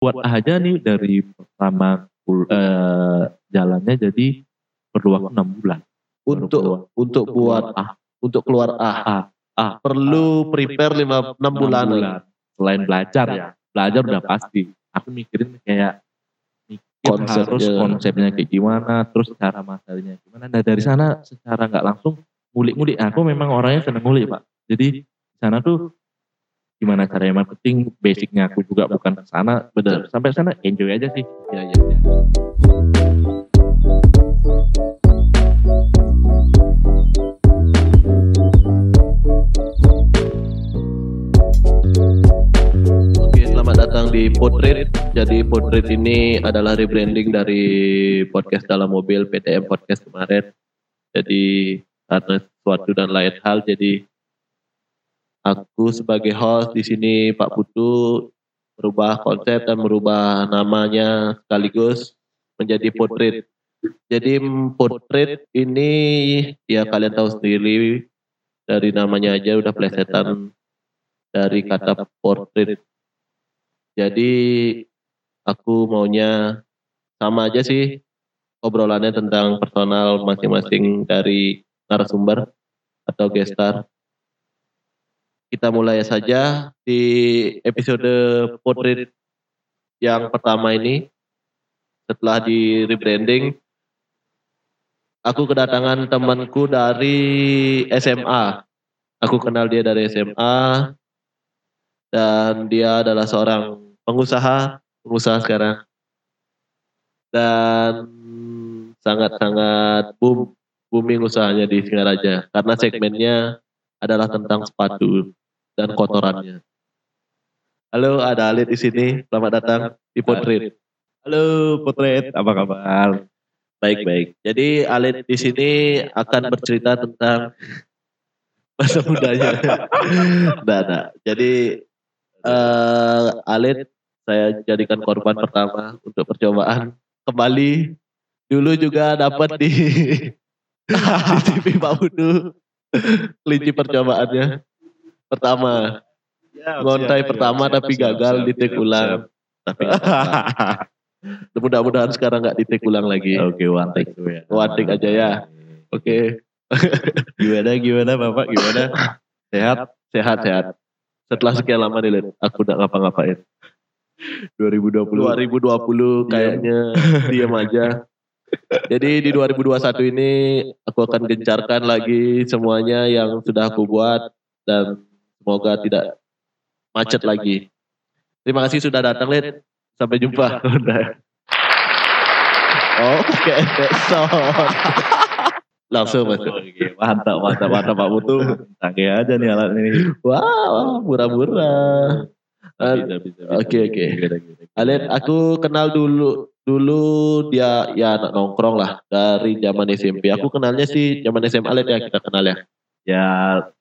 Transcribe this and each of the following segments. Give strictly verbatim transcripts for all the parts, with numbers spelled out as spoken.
buat aja nih dari pertama uh, jalannya jadi perlu waktu enam bulan untuk keluar, untuk buat A, untuk keluar A, A, A perlu prepare lima enam bulan. bulan selain belajar ya. Belajar udah pasti. Aku mikirin kayak mikir harus konsepnya kayak gimana, terus cara materinya gimana. Nah, dari sana secara enggak langsung ngulik-ngulik. Aku memang orangnya seneng ngulik, Pak. Jadi di sana tuh gimana cara yang penting basicnya aku juga bukan kesana bener sampai sana enjoy aja sih ya, ya, ya. Oke, selamat datang di Portrait. Jadi Portrait ini adalah rebranding dari Podcast Dalam Mobil, P T M Podcast kemarin. Jadi karena sesuatu dan lain hal, jadi aku sebagai host di sini, Pak Putu, merubah konsep dan merubah namanya sekaligus menjadi Portrait. Jadi Portrait ini ya kalian tahu sendiri dari namanya aja udah plesetan dari kata portrait. Jadi aku maunya sama aja sih obrolannya tentang personal masing-masing dari narasumber atau guest star. Kita mulai saja di episode Portrait yang pertama ini. Setelah di rebranding, aku kedatangan temanku dari S M A. Aku kenal dia dari S M A. Dan dia adalah seorang pengusaha, pengusaha sekarang. Dan sangat-sangat boom, booming usahanya di Singaraja. Karena segmennya adalah tentang sepatu dan kotorannya. Halo, ada Alit di sini. Selamat datang di Potret. Halo Potret, apa kabar? Baik-baik. Jadi Alit di sini akan bercerita tentang masa mudanya. Nah, nah. Jadi uh, Alit saya jadikan korban pertama untuk percobaan kembali. Dulu juga dapat di di T V Pak Budu. Kelinci percobaannya pertama. Ya, ngontai ya, pertama ya, tapi gagal di take ulang. Tapi mudah-mudahan sekarang gak di take ulang lagi. Oke, okay, one take ya. One take aja ya. Oke. Okay. Gimana gimana Bapak gimana? Sehat, sehat, sehat. Setelah sekian lama nih, aku udah ngapa-ngapain. dua ribu dua puluh kayaknya diam aja. Jadi di dua ribu dua puluh satu ini aku akan gencarkan lagi semuanya yang sudah aku buat dan semoga tidak macet lagi. Terima kasih sudah datang, Lid. Sampai jumpa. Oh, pakai efek sound. Langsung masuk. Mantap, mantap, mantap Pak Putu. Tangke aja nih alat ini. Wow, murah-murah. Oke, oke. Alet, aku kenal dulu. Dulu dia ya anak nongkrong lah dari zaman S M P. Aku kenalnya sih zaman S M A ya kita kenal ya. Ya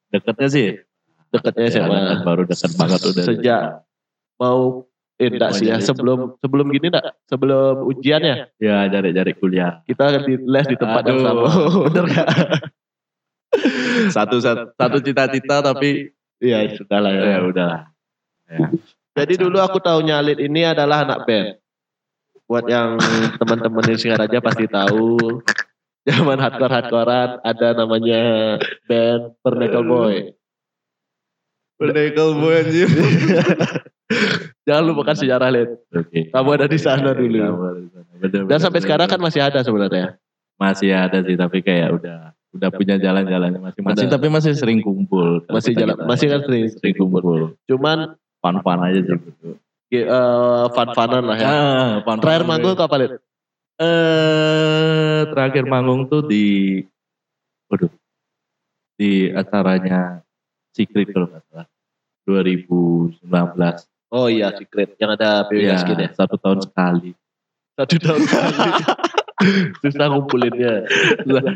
deketnya sih. Deketnya S M A. Ya, baru deket banget udah. Sejak mau eh enggak sih ya sebelum sebelum gini enggak? Sebelum ujian ya? Ya jarak-jarak kuliah. Kita akan di les di tempat yang sama. Bener enggak? satu satu cita-cita tapi ya sudahlah ya. Ya udahlah. Ya. Jadi dulu aku tahu Nyalit ini adalah anak band. Buat yang teman-teman di Singaraja pasti tahu zaman hardcore-hardcorean ada namanya band Pinnacle Boy. Pinnacle Boy anjir. Jangan lupakan sejarah, Lid. Okay. Kamu ada di sana dulu. Dan sampai sekarang kan masih ada sebenarnya. Masih ada sih tapi kayak udah udah punya jalan-jalannya masing-masing tapi masih sering kumpul. Masih jalan masih kan sering, sering kumpul. Cuman fun-fun aja gitu. Uh, fan-fanan lah ya. Ah, fan-fan terakhir manggung kapan? Eh, terakhir manggung tuh di, waduh, di acaranya Secret kalau nggak salah, dua ribu sembilan belas. Oh iya Secret yang ada P W I ya, ya. Satu tahun sekali. Satu tahun sekali. Susah ngumpulinnya.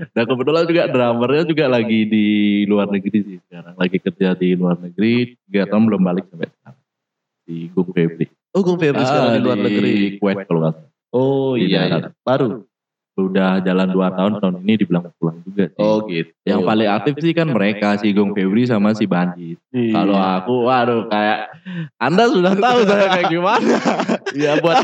Nah kebetulan juga drummernya juga lagi di luar negeri sih sekarang, lagi kerja di luar negeri. Tiga tahun belum balik sampai sekarang. Di Gung Febri. Oh Gung Febri sekarang ah, di luar negeri. Kuwait kalau nggak salah. Oh iya, iya. Baru Udah jalan dua tahun, tahun ini dibilang pulang juga sih. Oh gitu. Yang paling aktif sih kan mereka, si Gong Febri sama si Banjit. Iya. Kalau aku, waduh kayak Anda sudah tahu saya kayak gimana. Ya buat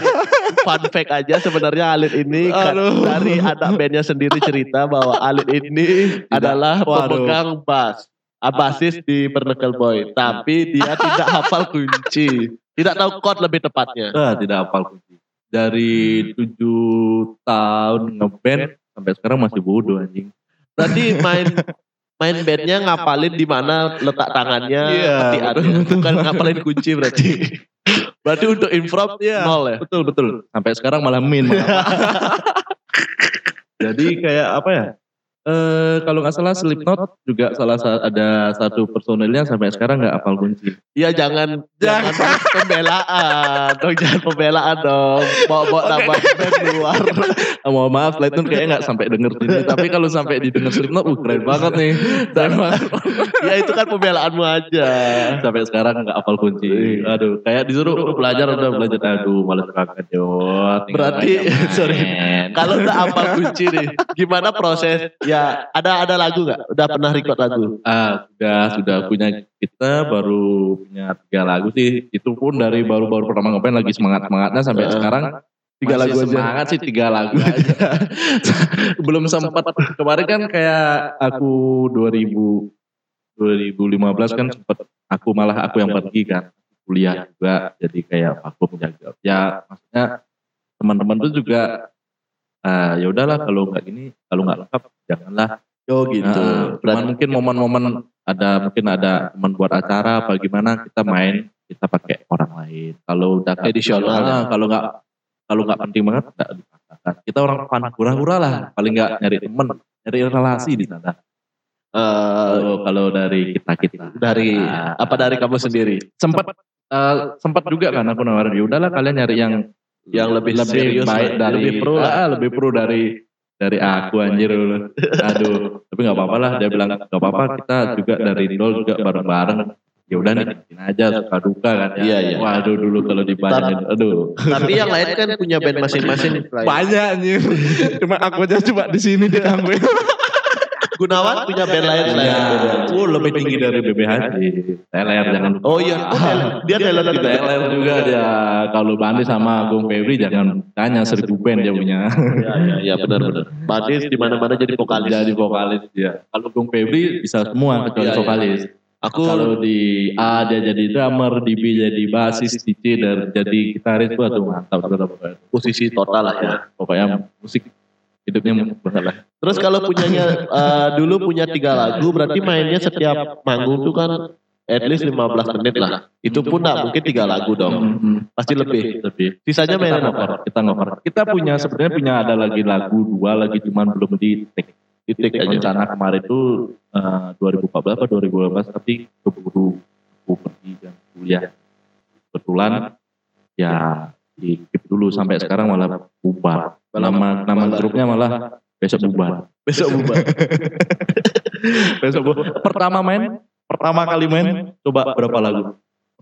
fun fact aja sebenarnya Alit ini kan dari anak bandnya sendiri cerita bahwa Alit ini adalah pemegang bass. Abasis di Pinnacle Boy, tapi dia tidak hafal kunci. Tidak tahu chord lebih tepatnya. Ah, tidak hafal kunci. Dari tujuh tahun ngeband sampai sekarang masih bodoh anjing. Berarti main main bandnya ngapalin di mana letak tangannya, yeah, bukan ngapalin kunci berarti. Berarti untuk improv yeah, nol ya. Betul betul. Sampai sekarang malah min. Malah jadi kayak apa ya? Uh, kalau nggak salah Slipknot juga salah sa- ada satu personelnya sampai sekarang nggak hafal kunci. Iya jangan jangan, jangan pembelaan dong, jangan pembelaan dong. Bawa bawa nama band luar. Oh, mohon maaf, Slipknot kayaknya nggak sampai denger ini. Tapi kalau sampai didengar Slipknot, uh keren banget nih. Ya itu kan pembelaanmu aja. Sampai sekarang nggak hafal kunci. Aduh, kayak disuruh belajar udah belajar. Aduh, malas banget yo. Berarti sorry, kalau nggak hafal kunci nih, gimana proses? Ya, ada ada lagu nggak? Udah pernah record lagu? Ah, sudah sudah punya kita baru punya tiga lagu sih. Itu pun dari baru-baru pertama ngapain lagi semangat semangatnya sampai uh, sekarang tiga lagu aja. Semangat sih tiga lagu aja. Belum sempat kemarin kan kayak aku dua ribu lima belas kan sempat aku malah aku yang pergi kan kuliah juga. Jadi kayak aku menjaga. Ya maksudnya teman-teman tuh juga. Uh, ya udahlah kalau nggak gini, kalau nggak lengkap janganlah. Yo gitu. Nah, berarti mungkin momen-momen ada mungkin ada teman buat acara apa gimana kita main kita pakai orang lain. Kalau udah tradisional, kalau nggak kalau nggak penting banget nggak dipaksakan. Kita orang pan hura-hura lah, paling nggak nyari teman, nyari relasi di sana. Uh, kalau dari kita kita dari uh, apa dari kamu sendiri? Sempat uh, sempat juga kan aku nawarin. Ya udahlah kalian nyari yang yang lebih lebih baik dari lebih pro lah, ah, lebih pro dari dari aku anjir dulu. Aduh, tapi nggak apa-apa lah. Dia bilang nggak apa-apa. Kita juga dari nol juga bareng-bareng. Ya udah nih, bikin aja suka duka kan. Ya. Iya iya. Waduh dulu kalau dibandingin, aduh. Tapi yang lain kan punya band masing-masing. Banyak anjir. Cuma aku aja coba di sini ditangguin. Gunawan punya band lain saya. Oh lebih tinggi dari B B H. T L R jangan lupa. Oh iya, dia T L R kita T L R juga dia. Kalau Bandis sama Gong Febri jangan tanya seribu band dia punya. Iya iya iya benar benar. Bandis di mana-mana jadi vokalis. Jadi vokalis dia. Kalau Gong Febri bisa semua kecuali vokalis. Aku kalau di A dia jadi drummer, di B jadi bassis, di C dan jadi gitaris itu atau mantap benar-benar. Posisi total lah ya. Pokoknya musik hidupnya masalah. Terus kalau punyanya uh, dulu punya tiga lagu, berarti mainnya setiap manggung tuh kan at least lima belas menit lah. Itu pun nggak mungkin tiga lagu dong, mm-hmm. pasti lebih. lebih. Sisanya main cover. Kita cover. Kita, kita punya sebenarnya punya ada lagi lagu dua lagi cuman belum di take. Di take rencana kemarin itu uh, dua ribu empat belas atau dua ribu lima belas tapi keburu aku pergi dan kuliah. Kebetulan ya di keep dulu sampai sekarang malah bubar. Nama nama grupnya malah besok bubar. Besok bubar. Besok bubar. Pertama main, pertama kali main, coba berapa lagu?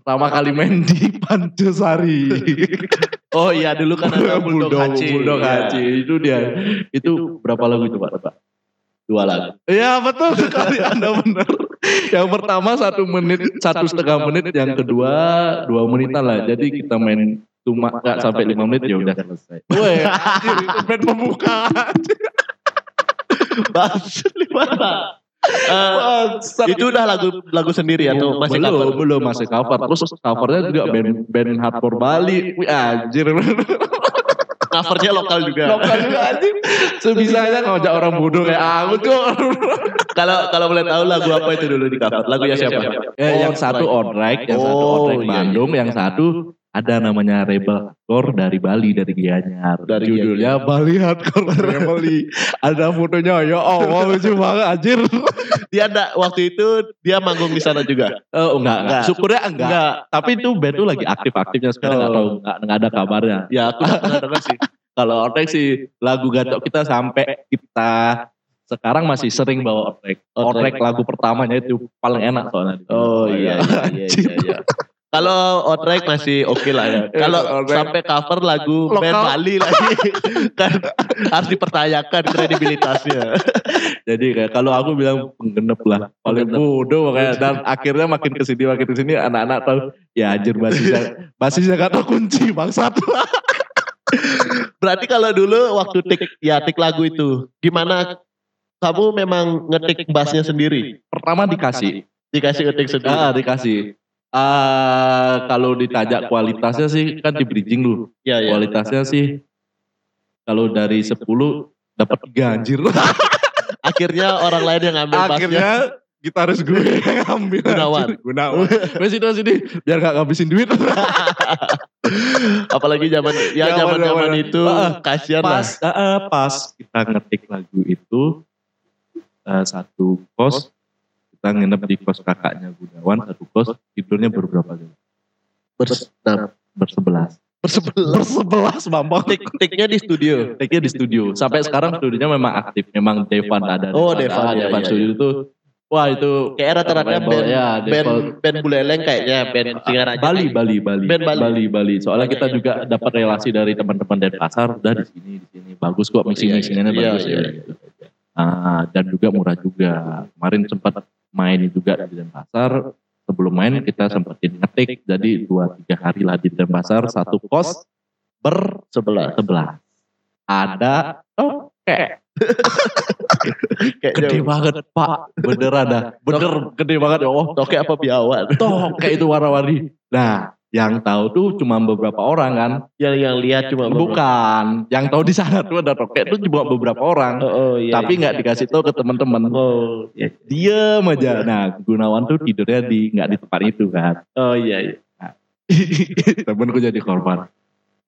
Pertama kali main di Taman Sari. Oh iya dulu kan ada Bulldog Haci. Bulldog Haci itu dia. Itu berapa lagu coba coba? Dua lagu. Iya betul sekali Anda benar. Yang pertama satu menit, satu setengah menit. Yang kedua dua menitan lah. Jadi kita main cuma gak sampai lima menit ya udah selesai. Weh, itu band pembuka. Bas, lima Uh, itu udah lagu lagu sendiri atau ya, masih cover? Belum, masih cover. Terus covernya juga band band hardcore Bali. Wih anjir. Covernya lokal juga. Lokal juga anjir. Sebisanya ngajak orang bodoh kayak aku tuh. Kalau kalau boleh tahu lagu apa itu dulu di cover? Lagunya siapa? Eh, yang satu Ortex, yang satu Ortex Bandung, yang satu ada namanya Rebel Hardcore dari Bali, dari Gianyar. Dari judulnya Gianyar. Bali Hardcore Rebel. Ada fotonya. Ya Allah lucu banget anjir. Dia ada waktu itu dia manggung di sana juga. Oh enggak, enggak. Syukurnya enggak. enggak. Tapi itu band tuh lagi aktif-aktifnya sekarang atau oh. enggak, enggak ada kabarnya. Ya aku enggak pernah dengar sih. Kalau Ortex sih lagu gacok kita sampai kita sekarang masih sering bawa Ortex. Ortex lagu pertamanya itu paling enak soalnya. Oh iya iya iya iya. Kalau Ortex masih oke okay lah ya. Kalau sampai cover lagu band Bali lagi kan harus dipertanyakan kredibilitasnya. Jadi kayak kalau aku bilang penggenep lah, paling bodoh kayak, dan akhirnya makin kesini makin kesini anak-anak tahu ya anjir basisnya basisnya kata kunci bangsat. Berarti kalau dulu waktu tik ya tik lagu itu gimana? Kamu memang ngetik bassnya sendiri? Pertama dikasih, dikasih ngetik sendiri. Ah dikasih. Uh, kalau ditajak kualitasnya sih kan di bridging dulu. Ya, ya, kualitasnya ya. Sih kalau dari sepuluh dapat tiga anjir. Akhirnya orang lain yang ngambil pasnya. Akhirnya gitaris gue yang ngambil. Gunawan. Gunawan. Wes itu sini biar gak ngabisin duit. Apalagi zaman ya zaman-zaman itu uh, kasihan lah. Uh, pas kita ngetik lagu itu uh, satu kos. Kita nginep di kos kakaknya Gunawan, satu kos, tidurnya baru berapa jam? Bersenam. Bersebelas. Bersebelas. Bersebelas, Bambang. Tik-tiknya di studio. Tiknya di studio. Sampai sekarang studionya memang aktif. Memang Devan ada. Oh, Devan. Devan studio itu. Wah, itu. Kayak rata-rata band. Band Buleleng kayaknya. Band Singaraja. Bali, Bali, Bali. Bali, Bali. Soalnya kita juga dapat relasi dari teman-teman Denpasar. Udah di sini, di sini. Bagus kok mixing-mixingannya bagus. Ah, dan juga murah juga. Kemarin sempat main juga di Denpasar. Sebelum main kita sempetin ngetik. Jadi dua tiga hari lah di Denpasar. Satu kos ber sebelah. sebelah. Ada oh kayak gede banget pak. Bener ada. Bener gede banget ya Allah. Toke apa biawan? Toke itu warna-warni. Nah yang tahu tuh cuma beberapa orang kan. Yang yang lihat cuma beberapa. Bukan. Yang tahu di sana tuh ada roket tuh cuma beberapa orang. Oh, oh, iya, tapi nggak iya, dikasih iya, tahu ke teman-teman. Oh, iya. Diam aja. Nah Gunawan tuh tidurnya di nggak di tempat itu kan. Oh iya. iya. Nah, temanku jadi korban.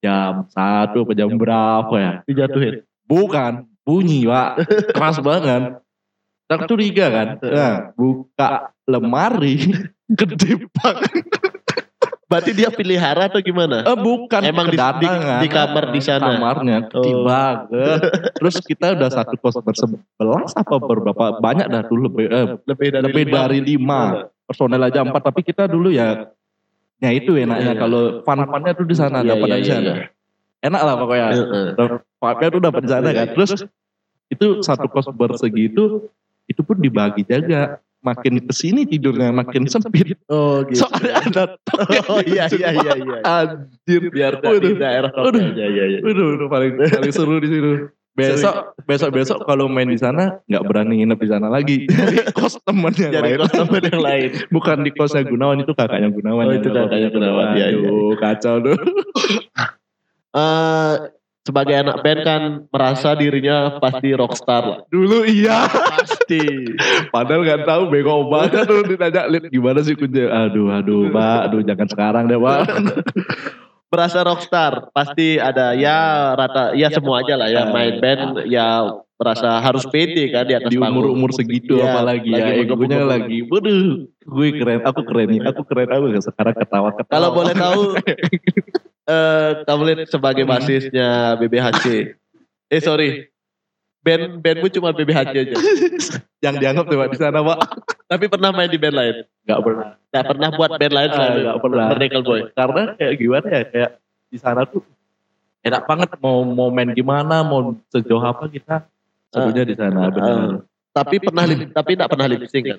Jam satu apa jam berapa ya? Dijatuhin. Bukan. Bunyi pak. Keras banget. Tak curiga kan. Nah, buka lemari. Gede banget. Berarti dia pelihara atau gimana? Eh, bukan. Emang di, di, di kamar di sana? Kamarnya, gede oh. banget. Terus kita udah satu kos bersebelas apa berapa? Banyak dah dulu. Lebih, eh, lebih dari, lebih dari lima. lima. Personel aja empat. Tapi kita dulu ya, ya itu enaknya. Iya. Kalau fun-funnya tuh di sana. Iya, dapat iya, iya, iya. Enak lah pokoknya. Fun-funnya tuh dapat di sana kan. Terus itu satu kos bersegi itu, itu pun dibagi jaga. Makin kesini tidurnya makin sempit. Oh gitu. Soalnya ada toke. Oh iya iya iya iya. Anjir. Biar di daerah toke aja. Iya iya. Udah udah paling paling seru di situ. Besok besok besok kalau main di sana nggak berani nginep di sana lagi. Jadi kos teman yang lain. Kos teman yang lain. Bukan di kosnya Gunawan, itu kakaknya Gunawan. Oh itu kakaknya Gunawan. Iya iya. Kacau tuh. Eh Sebagai anak band kan merasa dirinya pasti rockstar lah. Dulu iya. Pasti. Padahal gak tahu bego banget tuh ditanya lihat gimana sih kunci. Aduh, aduh pak, aduh jangan sekarang deh pak. Merasa rockstar pasti ada ya rata, ya semua aja lah ya main band ya merasa harus pede kan di atas panggung. Di umur-umur segitu ya, apalagi ya egonya lagi. Waduh, gue keren, aku keren nih, aku keren aku gak sekarang ketawa-ketawa. Kalau boleh tahu. Uh, kamu lihat sebagai basisnya B B H C. Eh sorry, band bandmu cuma B B H C aja. Yang dianggap cuma di sana pak. Tapi pernah main di band lain? Gak pernah. Gak pernah buat band lain selain uh, Pinnacle Boy. Karena kayak gimana ya, kayak di sana tuh enak banget. Mau mau main gimana, mau sejauh apa kita sebenarnya di sana. Uh, uh, tapi pernah, tapi gak pernah lip sync kan?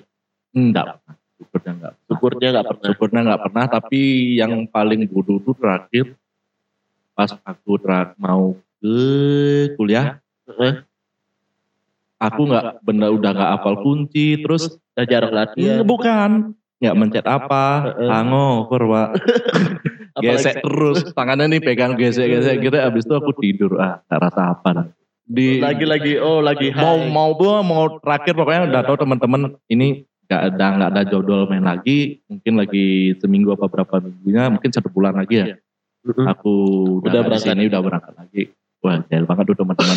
Enggak. Syukurnya gak. Syukurnya gak pernah. Syukurnya gak pernah. Tapi yang paling bodoh tuh terakhir. Pas aku terak mau ke kuliah, aku nggak benda udah nggak hafal kunci, terus jarak latihan. Bukan, nggak mencet apa, hangover pak. Gesek terus, tangannya nih pegang gesek-gesek. Kira abis itu aku tidur, ah nggak rasa apa lah. Lagi-lagi, oh lagi mau mau gua mau terakhir pokoknya udah tau teman-teman ini nggak ada nggak ada jadwal main lagi, mungkin lagi seminggu apa berapa minggunya, mungkin satu bulan lagi ya. Aku udah berangkat ini udah berangkat lagi. Wah, jahil banget tuh teman-teman.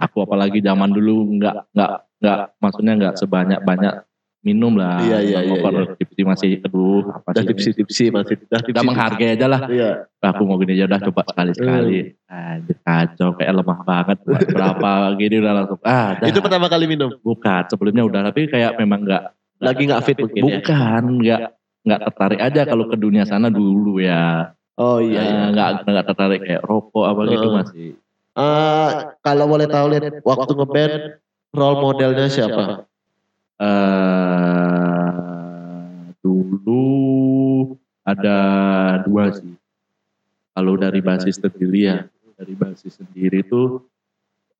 Aku apalagi zaman dulu nggak nggak nggak maksudnya nggak sebanyak banyak minum lah. Iya iya iya. Tipsi masih aduh apa sih? Tipsi tipsi masih tidak. Tidak menghargai aja lah. Iya. Aku mau gini aja udah coba sekali sekali. Ah, kacau kayak lemah banget. Berapa gini udah langsung. Ah, itu pertama kali minum? Bukan, sebelumnya udah tapi kayak memang nggak lagi nggak fit mungkin. Bukan nggak. nggak tertarik aja kalau ke dunia sana dulu ya. Oh iya, nggak nggak tertarik kayak rokok apa gitu uh, masih. Uh, kalau boleh tahu lihat waktu ngeband role modelnya siapa? Uh, dulu ada dua sih. Kalau dari basis sendiri ya, dari basis sendiri itu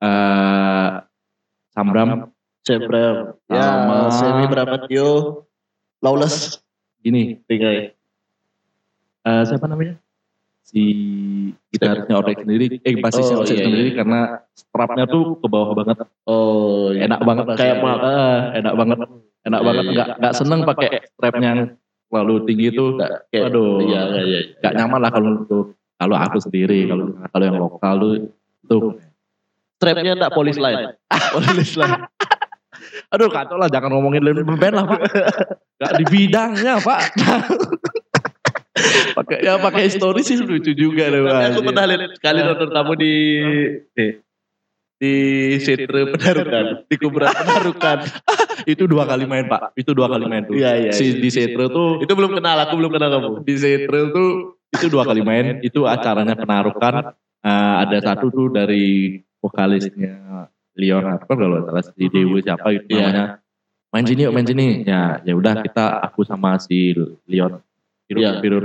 uh, Samram, Samram, ya, Semi Bramatio, Lawless, ini, Seringai. Uh, siapa namanya? Si gitarisnya Ortex sendiri, eh basisnya Ortex oh, iya, sendiri iya. Karena strapnya tuh ke bawah banget. Oh, iya. Enak banget kayak mah, enak banget, enak iya, banget. Enggak iya. enggak seneng pakai strapnya yang terlalu tinggi itu. Aduh, iya, iya, iya. Gak nyaman lah kalau untuk kalau aku sendiri, kalau kalau yang lokal tuh itu strapnya enggak polis lain. Polis lain. Aduh kacau lah, jangan ngomongin lain band lah Pak. Gak di bidangnya Pak. Pakai ya pakai story sih lucu juga deh Pak. Aku pernah lihat sekali nonton tamu di di Setre Penarukan, di kuburan Penarukan. Itu dua kali main Pak. Itu dua kali main tuh. Iya, iya, si, di Setre tuh itu belum kenal, aku belum kenal kamu. Di Setre tuh itu dua kali main, itu acaranya Penarukan. Uh, ada satu tuh dari vokalisnya Leon Harper kalau salah si Dewi siapa gitu ya. Namanya. Main sini yuk, main sini. Ya, ya udah kita aku sama si Leon Pirur, Pirur,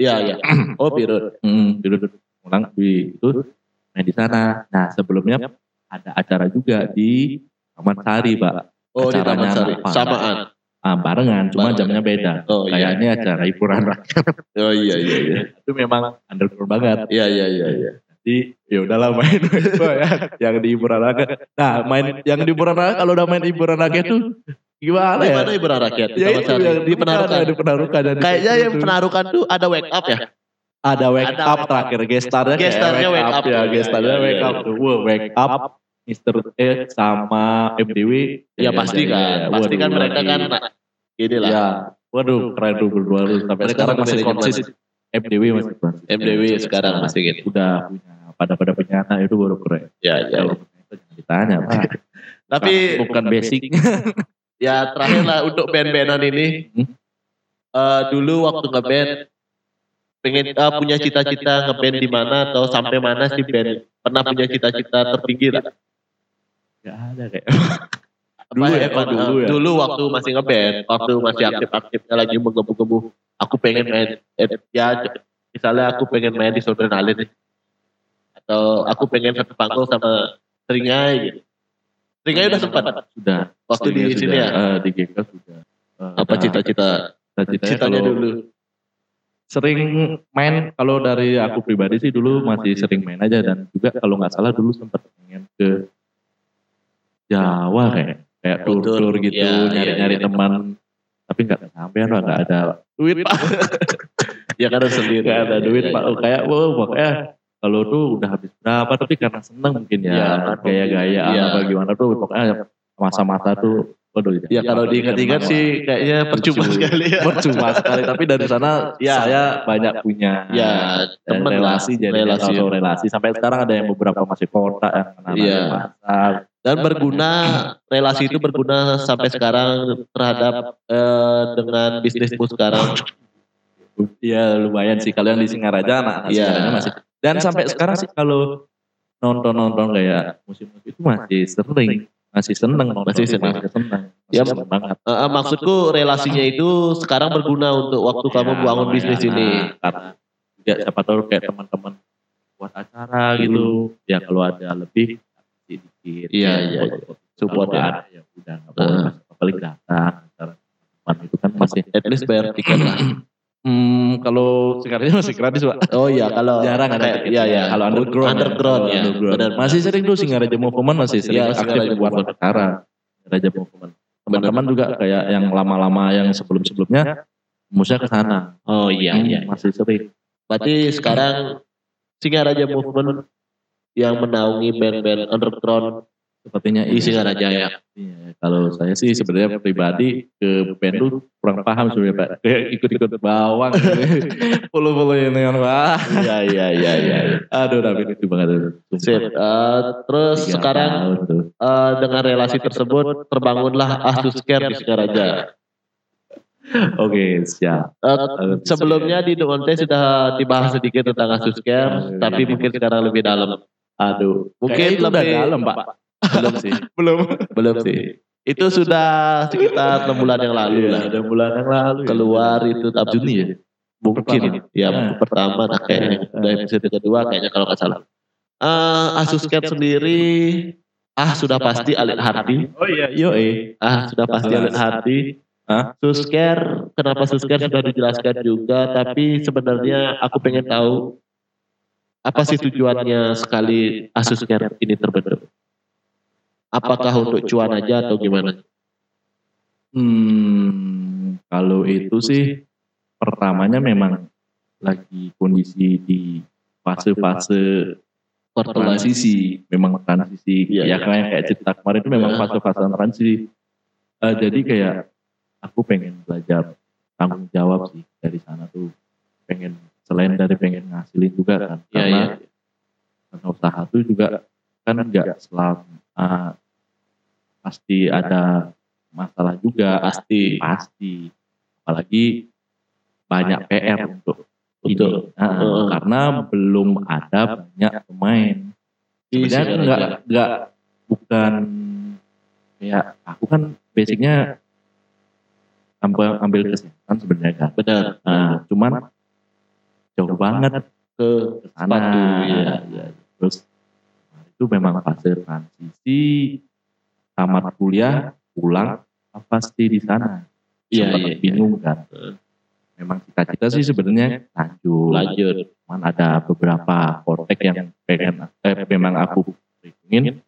ya, ya. Oh Pirur, hmm, Pirur, ulang di itu main di sana. Nah sebelumnya ada acara juga di Taman Sari, Pak. Oh di Taman Sari, samaan, ah, barengan, cuma jamnya beda. Oh, iya. Kayaknya acara hiburan rakyat. Oh iya iya iya. Itu memang underground banget. Iya iya iya. iya. Jadi ya udahlah main yang di hiburan rakyat. Nah main yang di hiburan rakyat kalau udah main hiburan rakyat tuh. Gimana ya? Gimana ibarat rakyat? Ya itu yang di Penarukan. Ada di Penarukan dan kayaknya yang Penarukan tuh ada wake up ya? Ada wake ada up terakhir. Gestarnya gestarnya wake up ya. Gestarnya wake up. Wah wake up. Mister E sama M D W. Ya pasti kan. Pasti kan mereka kan. Gini lah. Ya. Waduh keren tuh berdua. Sampai sekarang masih konsis. M D W masih konsis. M D W sekarang masih gitu. Udah punya. Pada-pada punya anak itu baru keren. Ya ya. Jangan ditanya Pak. Tapi bukan basicnya. Ya terakhir lah untuk band-bandan ini hmm? uh, dulu waktu ngeband pengen uh, punya cita-cita ngeband di mana atau sampai mana sih band pernah punya cita-cita tertinggi lah? Gak ada kayak dulu ya, apa, dulu ya dulu waktu masih ngeband waktu masih aktif-aktifnya lagi menggebu-gebu aku pengen main ya misalnya aku pengen main di Sobrenhalin atau aku pengen satu panggung sama Seringai gitu. Seringai udah sempat sudah waktu di sini ya uh, di G K R sudah uh, apa cita-cita cita-citanya dulu sering main kalau dari aku pribadi sih dulu masih sering main aja dan juga kalau nggak salah dulu sempat pengen ke Jawa kayak kayak tur-tur gitu ya, nyari-nyari ya, teman tapi nggak sampean lah nggak ada duit Pak ya karena sendiri nggak ada duit Pak kayak wow pokoknya kalau tuh udah habis berapa tapi karena seneng mungkin ya gaya-gaya ya, apa gimana tuh pokoknya masa-masa tuh waduh ya, ya kalau diingat-ingat sih kayaknya percuma, percuma sekali ya. Percuma sekali tapi dari sana ya, saya banyak punya ya, teman relasi jadi relasi relasi, relasi. relasi sampai sekarang ada yang beberapa masih kontak yang anak-anak ya. Dan berguna relasi itu berguna sampai sekarang terhadap eh, dengan bisnismu sekarang ya lumayan sih kalian di Singaraja anak-anak ya. Singaraja masih Dan, Dan sampai, sampai sekarang sih kalau nonton-nonton kayak musim-musim itu masih sering, masih seneng, masih seneng, masih seneng. Ya seneng banget. Uh, maksudku relasinya itu sekarang berguna untuk waktu ya, kamu bangun bisnis ini. Karena ya, siapa tahu kayak teman-teman buat acara gitu. Ya kalau ada lebih sedikit. Iya iya. Support ya. Ya udah nggak boleh. Apalagi datang acara teman itu kan masih. At least bayar tiket lah. Hmm, kalau sekarang masih gratis Pak. Oh iya, kalau jarang ada. Iya iya. Kalau underground, underground ya. Underground. Benar. Masih sering tuh Singaraja Movement masih sering ya, aktif buat acara. Singaraja Movement. Teman-teman juga kayak yang lama-lama yang sebelum-sebelumnya musuhnya ke sana. Oh iya iya. Masih sering. Berarti sekarang Singaraja Movement yang menaungi band-band underground sepertinya di Singaraja ya. Iya, kalau saya sih sebenarnya pribadi ke band itu kurang paham sebenarnya Pak. Ikut-ikut bawang, follow-follow ini kan Pak. Iya iya iya. Ya. Aduh, tapi itu banget. Sip. Uh, terus tiga sekarang uh, dengan relasi tersebut terbangunlah Asus Care di Singaraja. Oke, siap. Uh, sebelumnya di Domonte sudah dibahas sedikit tentang Asus Care, tapi mungkin sekarang lebih dalam. Aduh, mungkin lebih dalam, Pak. Belum sih. Belum. Belum sih. Itu, itu sudah sekitar enam bulan yang lalu lah. enam bulan yang lalu. Keluar ya, itu tahun Juni ya. Mungkin pertama. ya, ya pertama nah, kayaknya nah, dari episode kedua kayaknya kalau nggak salah. Uh, Asus Care sendiri ah sudah pasti Alit Hardi. Oh iya, yo eh. Ah sudah pasti Alit Hardi. Hah? Asus Care, kenapa Asus Care sudah dijelaskan juga, tapi sebenarnya aku pengen tahu apa sih tujuannya sekali Asus Care ini terbentuk? Apakah untuk cuan aja atau gimana? Hmm, kalau itu sih pertamanya memang lagi kondisi di fase-fase transisi, memang transisi. Ya, ya, ya kayak kayak cerita kemarin itu memang fase-fase transisi. Uh, jadi kayak aku pengen belajar tanggung jawab sih dari sana tuh. Pengen selain dari pengen ngasilin juga kan, ya, karena ya, ya. karena usaha tuh juga kan enggak selama Uh, pasti ada masalah juga pasti pasti apalagi banyak P R untuk untuk nah, uh, karena belum ada banyak pemain sebenarnya enggak enggak bukan ya aku kan basicnya ambil ambil kesehatan sebenarnya kan benar nah, cuman jauh banget ke sana ya, ya. Terus itu memang fase transisi, tamat kuliah, pulang, pasti di sana. Iya, iya, bingung kan. Memang cita-cita sih sebenarnya lanjut. Lanjut. Cuman ada beberapa proyek yang pengen, eh, memang aku ingin,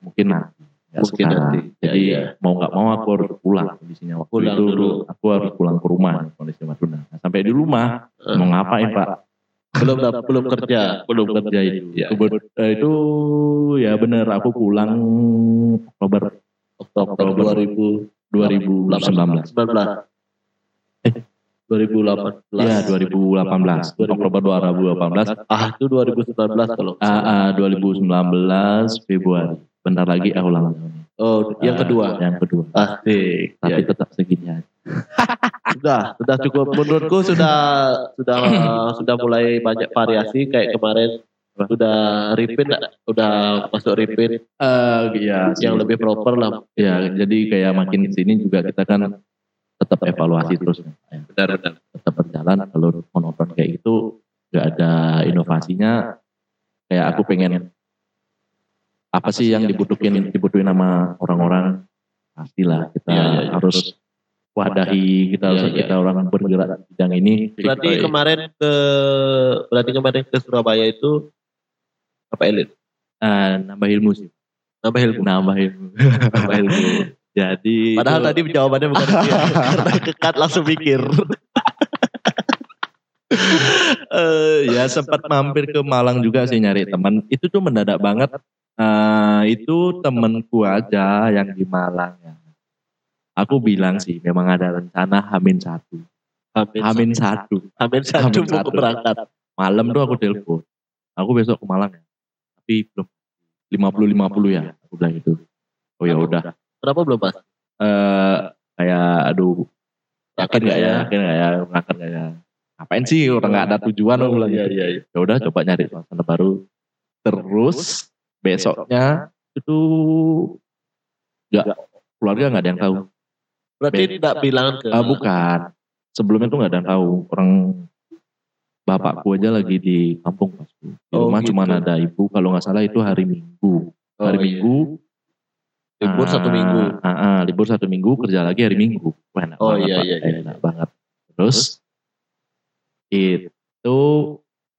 mungkin nanti. Ya, mungkin nanti. Jadi ya, iya. mau nggak mau aku harus pulang kondisinya waktu pulang itu. Dulu. Aku harus pulang ke rumah kondisi Madura. Nah, sampai di rumah uh, mau ngapain Pak? Pak? belum belum, belum kerja, kerja belum kerja itu ya, eh, itu ya benar aku pulang Oktober Oktober dua ribu delapan belas eh dua ribu delapan belas ya dua ribu delapan belas Oktober dua ribu delapan belas ah itu dua ribu sembilan belas kalau ah, ah dua ribu sembilan belas Februari bentar lagi aku ulang tahun oh yang kedua ah, yang kedua asik tapi ya, tetap segini aja. Sudah, sudah cukup menurutku sudah sudah sudah mulai banyak variasi kayak kemarin sudah repeat sudah masuk repeat uh, ya, yang lebih proper lah ya jadi kayak makin kesini juga kita kan tetap evaluasi terus benar-benar tetap berjalan kalau monoton kayak itu nggak ada inovasinya kayak aku pengen apa sih yang dibutuhin dibutuhin sama orang-orang pastilah kita ya, ya, ya. harus wadahi kita ya, ya. kita orang bergerak di bidang ini. Berarti kita, kemarin ke berarti kemarin ke Surabaya itu apa elit? Uh, nambah ilmu sih. Nambah ilmu. Nambah ilmu. Nambah ilmu. Jadi. Padahal itu, tadi jawabannya bukan dia. Karena kekat langsung mikir. uh, ya sempat mampir ke Malang juga sih nyari teman. Itu tuh mendadak banget. Uh, itu temanku aja yang di Malang ya. Aku bilang sih memang ada rencana Hamin satu, Hamin satu, Hamin satu mau berangkat. Malam tuh aku telepon, aku besok ke Malang ya, tapi belum lima puluh lima puluh ya, aku bilang gitu. Oh ya udah. Kenapa belum Pak? Eh kayak aduh yakin nggak ya, yakin nggak ya, berangkat nggak ya? Ngapain sih orang nggak ada tujuan aku bilang gitu. Ya udah coba nyari suasana baru. Terus besoknya itu nggak keluarga nggak ada yang tahu. Berarti tidak bilang ke... Ah, bukan. Sebelumnya tuh gak ada yang tahu. Orang bapakku aja lagi di kampung. Di rumah oh, gitu. Cuma ada ibu. Kalau gak salah itu hari Minggu. Hari oh, Minggu. Iya. Libur ah, satu minggu. Ah, ah, libur satu minggu. Kerja lagi hari Minggu. Wah, enak oh, banget. Iya, iya, iya. Enak banget. Terus, itu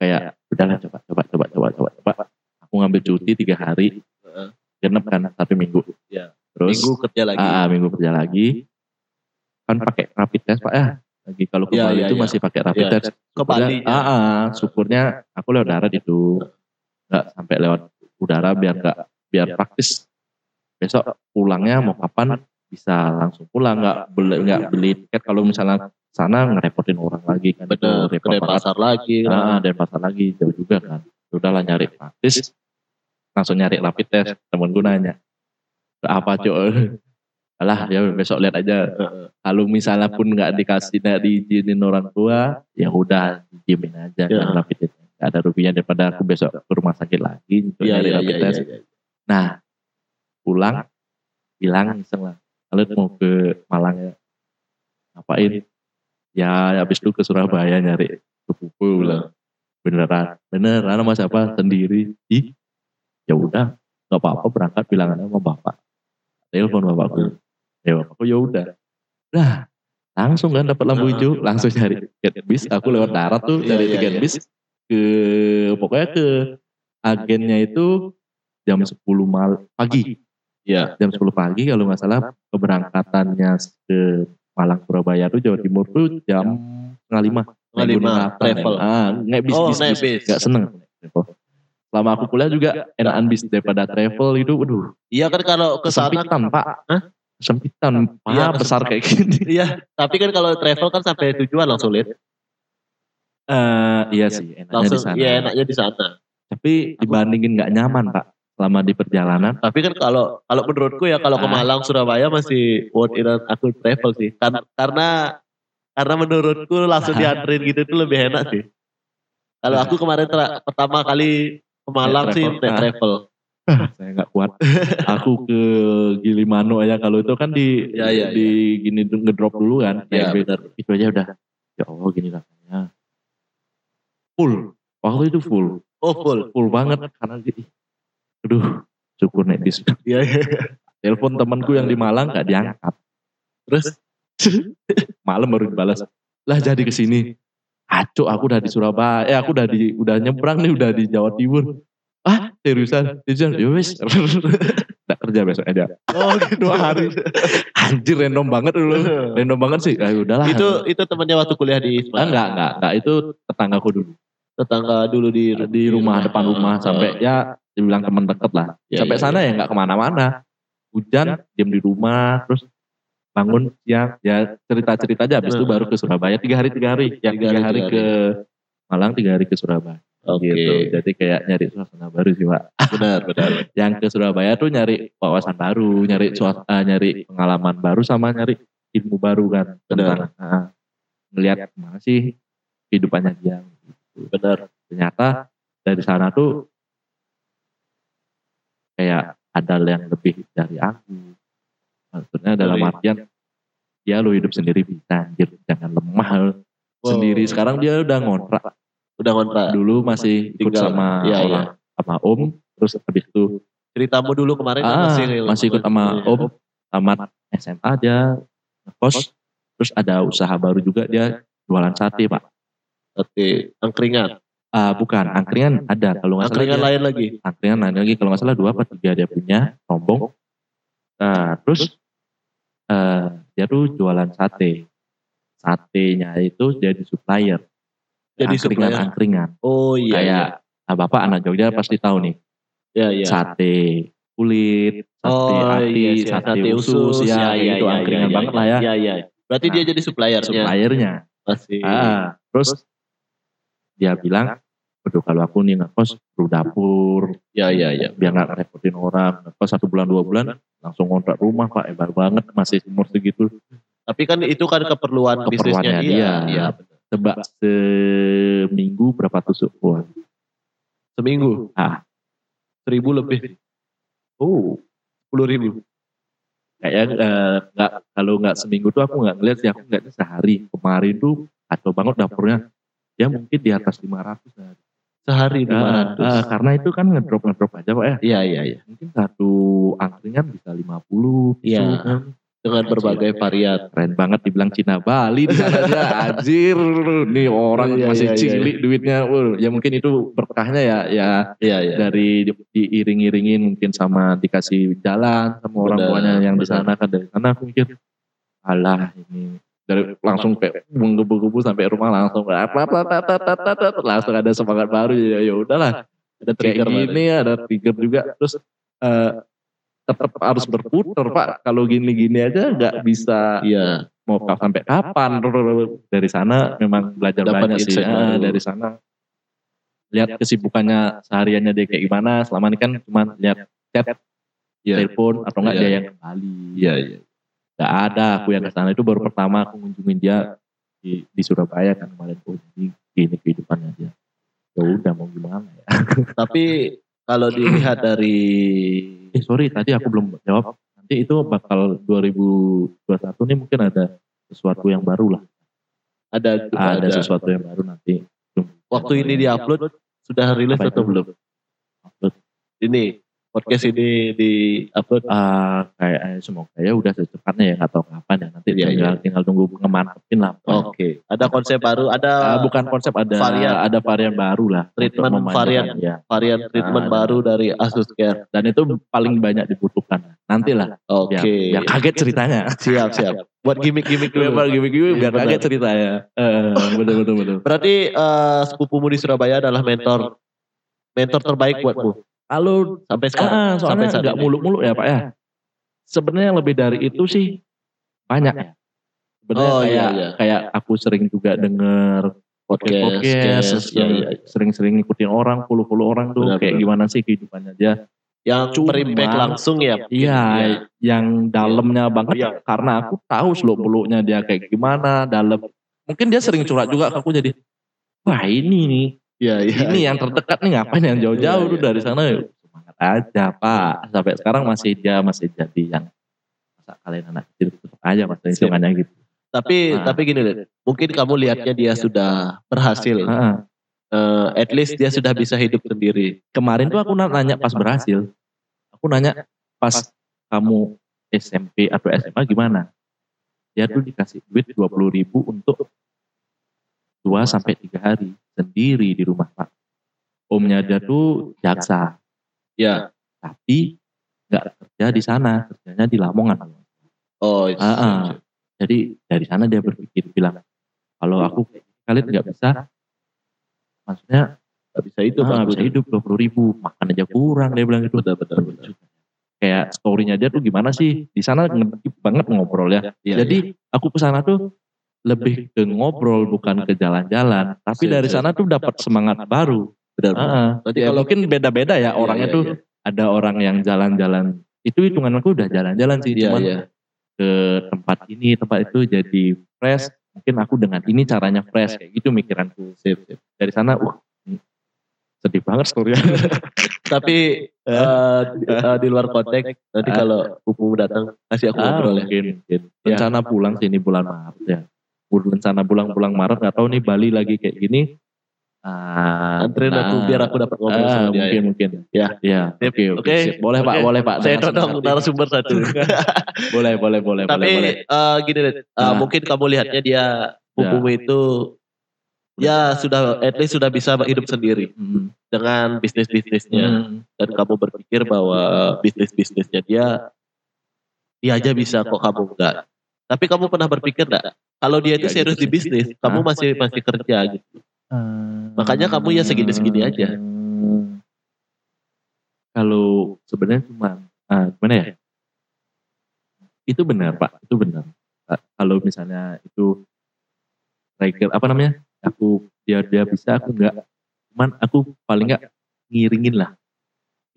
kayak, udahlah coba, coba, coba, coba, coba, coba. Aku ngambil cuti tiga hari. Genep kan satu minggu. Iya. Terus, minggu kerja lagi. Ah, minggu kerja lagi. Kan pakai rapid test Pak ya lagi kalau ke ya, Bali ya, itu ya. masih pakai rapid ya, test ke Bali ah, ah syukurnya aku lewat darat itu nggak sampai lewat udara biar nggak biar praktis besok pulangnya mau kapan bisa langsung pulang nggak beli nggak beli tiket kalau misalnya sana ngerepotin orang lagi kan betul repot Denpasar lagi ah Denpasar lagi jauh juga kan udahlah nyari praktis langsung nyari rapid test temen gue nanya apa coy alah ya besok lihat aja. Kalau misalnya pun nggak dikasih, nggak diizinin orang tua, ya udah diemin aja ya. Kan rapid test nggak ada ruginya daripada aku besok ke rumah sakit lagi untuk ya, nyari ya, rapid ya, test. Ya, ya, ya. Nah pulang bilang misalnya, kalau mau ke Malang ya, ngapain? Ya habis itu ke Surabaya nyari sepupu lah. Beneran, beneran sama siapa? Sendiri. Ih, ya udah, nggak apa-apa berangkat bilangannya sama bapak. Telepon bapakku, ya bapakku ya udah, nah langsung kan dapat lampu hijau, langsung cari tiket bis. Aku lewat darat tuh cari tiket bis ke pokoknya ke agennya itu jam sepuluh mal pagi, ya jam sepuluh pagi kalau nggak salah keberangkatannya ke Malang Surabaya tuh Jawa Timur tuh jam setengah lima, setengah lima travel, ah naik bis, oh, bis, bis, bis, nggak seneng. Selama aku kuliah juga enakan bis daripada travel itu, waduh. Iya kan kalau kesana sempitan Pak, Hah? sempitan Pak ya, besar kayak gini. Iya, tapi kan kalau travel kan sampai tujuan langsung lihat. Uh, iya sih, enaknya di sana. Iya enaknya di sana. Tapi dibandingin nggak nyaman Pak, selama di perjalanan. Tapi kan kalau kalau menurutku ya kalau ke Malang Surabaya masih worth it aku travel sih, kan, karena karena menurutku langsung dianterin gitu itu lebih enak sih. Kalau aku kemarin tra- pertama kali ke Malang sih naik travel. Saya nggak kuat. Aku ke Gilimanuk aja kalau itu kan di ya, ya, di ya. Gini ngedrop dulu kan. Ya, benar. Itu aja udah. Ya Allah gini rasanya. Full. Waktu itu full. Oh full. Full banget karena jadi. Aduh, syukur naik bis. Iya. Telepon temanku yang di Malang nggak diangkat. Terus malam baru dibalas. Lah jadi kesini. Aduh, aku udah di Surabaya, eh aku udah di, udah nyebrang nih, udah di Jawa Timur. Ah, seriusan, seriusan, yowes, nggak kerja besok aja. Oh, dua hari. Anjir, random banget dulu, random banget sih. Ayo, udahlah. Itu, itu temannya waktu kuliah di. Ah, enggak, enggak, enggak. Itu tetanggaku dulu. Tetangga dulu di di rumah depan rumah sampai ya, dibilang teman deket lah. Sampai sana ya nggak kemana-mana. Hujan, diam di rumah, terus. Bangun siang ya cerita-cerita aja habis itu baru ke Surabaya tiga hari tiga hari ya tiga hari ke Malang tiga hari ke Surabaya okay. Gitu jadi kayak nyari suasana baru sih Pak benar benar yang ke Surabaya tuh nyari wawasan baru nyari suasana uh, nyari pengalaman baru sama nyari ilmu baru kan tentang uh, melihat mana sih kehidupannya dia gitu. Benar ternyata dari sana tuh kayak ada yang lebih dari aku. Maksudnya dalam artian ya lu hidup sendiri bisa anjir jangan lemah wow. Sendiri sekarang dia udah ngontrak udah ngontrak dulu masih ikut tinggal. Sama ya, orang ya. Sama om terus habis itu ceritamu dulu kemarin ah, masih masih ikut sama om tamat S M A aja ngekos terus ada usaha baru juga dia jualan sate Pak sate angkringan ah uh, bukan angkringan ada kalau nggak salah angkringan lain lagi angkringan lain lagi kalau nggak salah dua atau tiga dia punya rombong. Nah, terus uh, dia tuh jualan sate. Satenya itu jadi supplier. Jadi angkringan-angkringan. Oh iya. Kayak iya. Nah, Bapak anak Jogja pasti tahu nih. Iya iya. Sate kulit, sate oh, ati, iya, iya. Sate, sate usus, usus ya, ya, ya itu iya, angkringan iya, iya, banget lah ya. Iya iya. Berarti nah, dia jadi suppliernya. Suppliernya. Pasti. Ah, terus dia bilang, "Aduh kalau aku nih ngekos perlu dapur, ya ya ya, biar nggak repotin orang. Ngekos satu bulan dua bulan langsung ngontrak rumah Pak, hebat banget masih umur segitu. Tapi kan itu kan keperluan bisnisnya dia. Iya, sebab seminggu berapa tusuk uang? Seminggu? Ah, seribu lebih. Oh, sepuluh ribu. Kayak eh, nggak kalau nggak seminggu tuh aku nggak ngeliat sih, aku nggak sehari kemarin tuh atau banget dapurnya, ya mungkin di atas lima ratus sehari. Sehari nah, nah, karena itu kan ngedrop ngedrop aja Pak ya. Iya iya iya. Mungkin satu angkringan bisa lima puluh Iya. Kan? Dengan berbagai varian. Keren banget dibilang Cina Bali di sana aja. Anjir. Nih orang iya, masih iya, cilik iya. Duitnya. Uh, ya mungkin itu berkahnya ya ya iya, iya. Dari di, diiring-iringin mungkin sama dikasih jalan sama orang tuanya yang di sana kan dari sana aku mikir alah ini dari langsung kayak menggebu-gebu sampai rumah langsung langsung ada semangat baru ya udahlah ada trigger ini ada trigger juga terus uh, tetap harus berputar Pak kalau gini-gini aja nggak bisa ya. Mau sampai kapan dari sana memang belajar banyak sih ya, dari sana lihat kesibukannya sehariannya dia kayak gimana selama ini kan cuma lihat chat ya. Telepon atau enggak ya. Dia yang kembali ya, ya. Gak ada, aku yang kesana itu baru pertama aku ngunjungin dia di, di Surabaya kan kemarin. Oh jadi gini kehidupannya dia. Ya udah mau gimana ya. Tapi kalau dilihat dari, eh sorry tadi aku belum jawab. Nanti itu bakal dua ribu dua puluh satu nih mungkin ada sesuatu yang baru lah. Ada, ada, ada sesuatu yang baru nanti. Waktu ini diupload sudah rilis atau belum? Upload. Ini podcast ini di upload uh, kayak semoga ya udah secepatnya ya, nggak tahu kapan ya, nanti ya, tinggal, ya. tinggal tunggu ngemanapin lah. Oke, okay. Ada konsep baru, ada uh, bukan konsep, ada varian, ada varian baru lah, treatment varian, ya. varian treatment uh, baru dari Asus Care, dan itu paling banyak dibutuhkan. Nantilah, oke, okay. biar, biar kaget ceritanya. Siap siap. Buat gimmick-gimmick dulu, buat gimmick-gimmick biar kaget ceritanya. Uh, betul betul. Berarti uh, sepupumu di Surabaya adalah mentor, mentor terbaik buatmu. Halo, sampai sekarang, ah, soalnya nggak muluk-muluk ya Pak ya. Sebenarnya lebih dari itu sih banyak ya. Sebenarnya oh, kayak iya, iya. kayak aku sering juga denger podcast, sering-sering ngikutin orang, follow-follow orang tuh benar, kayak benar. Gimana sih kehidupannya dia. Yang berimpact langsung ya. Iya, ya. yang dalamnya banget ya. Karena aku tahu seluk-beluknya dia kayak gimana, dalam. Mungkin dia sering curhat juga ke aku jadi, wah ini nih. Ya, ya, ini ya, yang terdekat ya, nih ngapain ya, yang jauh-jauh ya, ya, dari sana ya. Semangat aja Pak. Sampai sekarang masih dia masih jadi yang masa kalian anak kecil tetap aja Mas hitungannya gitu. Tapi nah, tapi gini deh. Mungkin kamu lihatnya dia sudah berhasil. Heeh. Uh, at least dia sudah bisa hidup sendiri. Kemarin tuh aku nanya pas berhasil. Aku nanya pas kamu S M P atau S M A gimana? Dia tuh dikasih duit dua puluh ribu untuk dua sampai tiga hari sendiri di rumah Pak. Omnya dia tuh jaksa. Ya, tapi enggak kerja di sana, kerjanya di Lamongan. Oh, iya. Uh, uh. Jadi dari sana dia berpikir bilang, "Kalau aku kalian enggak bisa maksudnya enggak bisa itu, enggak bisa hidup dua puluh ribu, makan aja kurang." Dia bilang gitu, betul-betul. Kayak story-nya dia tuh gimana sih? Di sana ngedip banget ngobrol ya. ya Jadi ya. aku kesana tuh lebih ke ngobrol bukan ke jalan-jalan, tapi ya, dari sana ya. tuh dapat semangat baru. Benar. Jadi ya, kalau mungkin beda-beda ya, ya orangnya ya, tuh ya. ada orang yang jalan-jalan. Itu hitunganku udah jalan-jalan sih, ya, cuman ya. ke tempat ini, tempat itu jadi fresh. Mungkin aku dengan ini caranya fresh kayak gitu mikiranku. Sip, sip. Dari sana uh sedih banget story-nya. Tapi uh, uh, di luar konteks nanti kalau kupu datang kasih aku ngobrol ah, ya. Mungkin, mungkin. Rencana ya. pulang sini bulan Maret ya. Rencana pulang-pulang Maret, gak tahu nih Bali lagi kayak gini. Ah, antren nah, aku biar aku dapat ngobrol ah, sama dia. Mungkin ya. mungkin. Ya, ya. Oke, okay, okay. okay. boleh okay. Pak, boleh Pak. Saya dong narasumber satu. boleh, boleh, boleh. Tapi boleh, uh, gini deh, uh, nah. mungkin kamu lihatnya dia hukum ya. itu ya sudah, at least sudah bisa hidup sendiri hmm. dengan bisnis-bisnisnya hmm. dan kamu berpikir bahwa bisnis-bisnisnya dia dia aja bisa kok kamu enggak. Tapi kamu pernah berpikir gak? Kalau dia itu serius di bisnis, kamu masih masih kerja gitu. Hmm, Makanya kamu ya segini-segini aja. Kalau sebenarnya cuma, ah, gimana ya? Itu benar Pak, itu benar. Kalau misalnya itu, trigger apa namanya? Aku dia dia bisa, aku nggak. Cuman aku paling nggak ngiringin lah.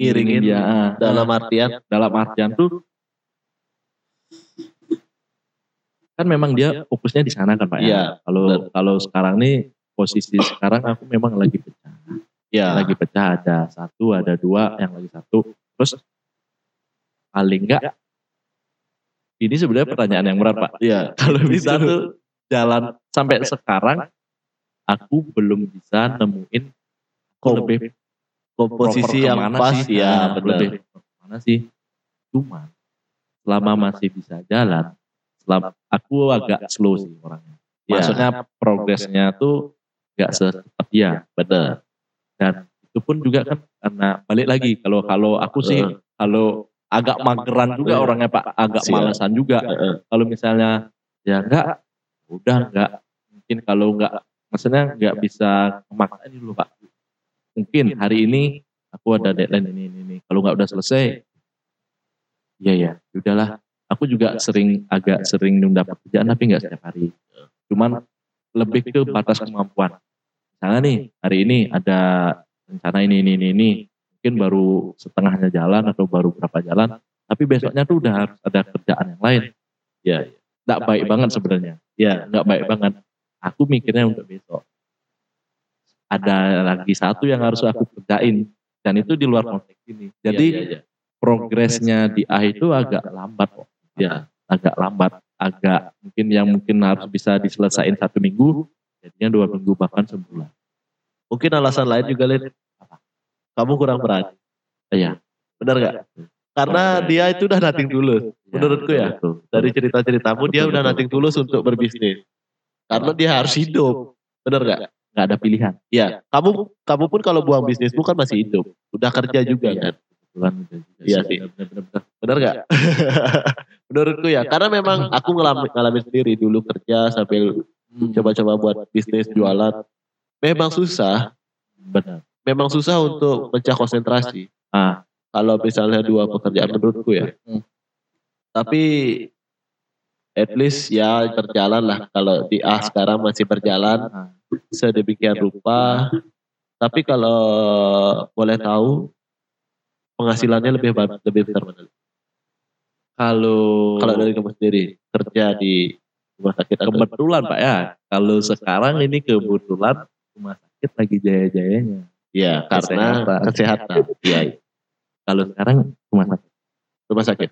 Ngiringin, ngiringin dia. Dalam artian, dalam artian tuh. Kan memang dia fokusnya di sana kan Pak ya. Kalau kalau sekarang nih posisi sekarang aku memang lagi pecah. Ya. Lagi pecah ada satu, ada dua, yang lagi satu. Terus paling enggak ini sebenarnya pertanyaan yang berat Pak. Ya. Kalau bisa tuh jalan sampai sekarang aku belum bisa nemuin kom- lebih komposisi yang pas sih, ya, benar. Mana sih? Cuman selama masih bisa jalan aku agak slow sih orangnya. Ya. Maksudnya progresnya tuh gak secepat dia. Bener. Dan itu pun juga kan karena balik lagi kalau kalau aku sih kalau agak mageran juga orangnya Pak, agak malasan juga. Kalau misalnya ya enggak, udah enggak. Mungkin kalau enggak maksudnya enggak bisa kemaksain dulu Pak. Mungkin hari ini aku ada deadline ini ini ini. Kalau enggak udah selesai, iya ya, udahlah. Aku juga sering agak sering mendapat kerjaan tapi nggak setiap hari. Cuman lebih ke batas kemampuan. Misalnya nih hari ini ada rencana ini ini ini ini, mungkin baru setengahnya jalan atau baru berapa jalan, tapi besoknya tuh udah harus ada kerjaan yang lain. ya nggak baik banget sebenarnya, ya nggak baik banget. Aku mikirnya untuk besok ada lagi satu yang harus aku kerjain dan itu di luar konteks ini. Jadi ya, ya, ya. progresnya di A itu agak lambat kok, ya agak lambat, agak mungkin yang mungkin harus bisa diselesaikan satu minggu, jadinya dua minggu bahkan sebulan. Mungkin alasan lain juga lain, kamu kurang berani. Iya, benar nggak? Karena dia itu udah nothing tulus, menurutku ya. Dari cerita-ceritamu dia udah nothing tulus untuk berbisnis. Karena dia harus hidup, benar nggak? Nggak ada pilihan. Iya, kamu kamu pun kalau buang bisnismu kan masih hidup, udah kerja juga kan? Iya sih, benar nggak? Menurutku ya, karena memang aku ngalamin, ngalamin sendiri dulu kerja sambil coba-coba buat bisnis jualan. Memang susah, benar. Memang susah untuk mencari konsentrasi. Ah, kalau misalnya dua pekerjaan menurutku ya. Hmm. Tapi at least ya berjalan lah. Kalau di A sekarang masih berjalan sedemikian rupa. Tapi kalau boleh tahu penghasilannya lebih lebih besar mana? Kalau kalau dari kamu sendiri kerja di rumah sakit kebetulan Pak ya. Kalau sekarang ini kebetulan rumah sakit lagi jaya-jayanya. Ya, karena kesehatan. kesehatan. Ya. Kalau sekarang rumah sakit. Rumah sakit.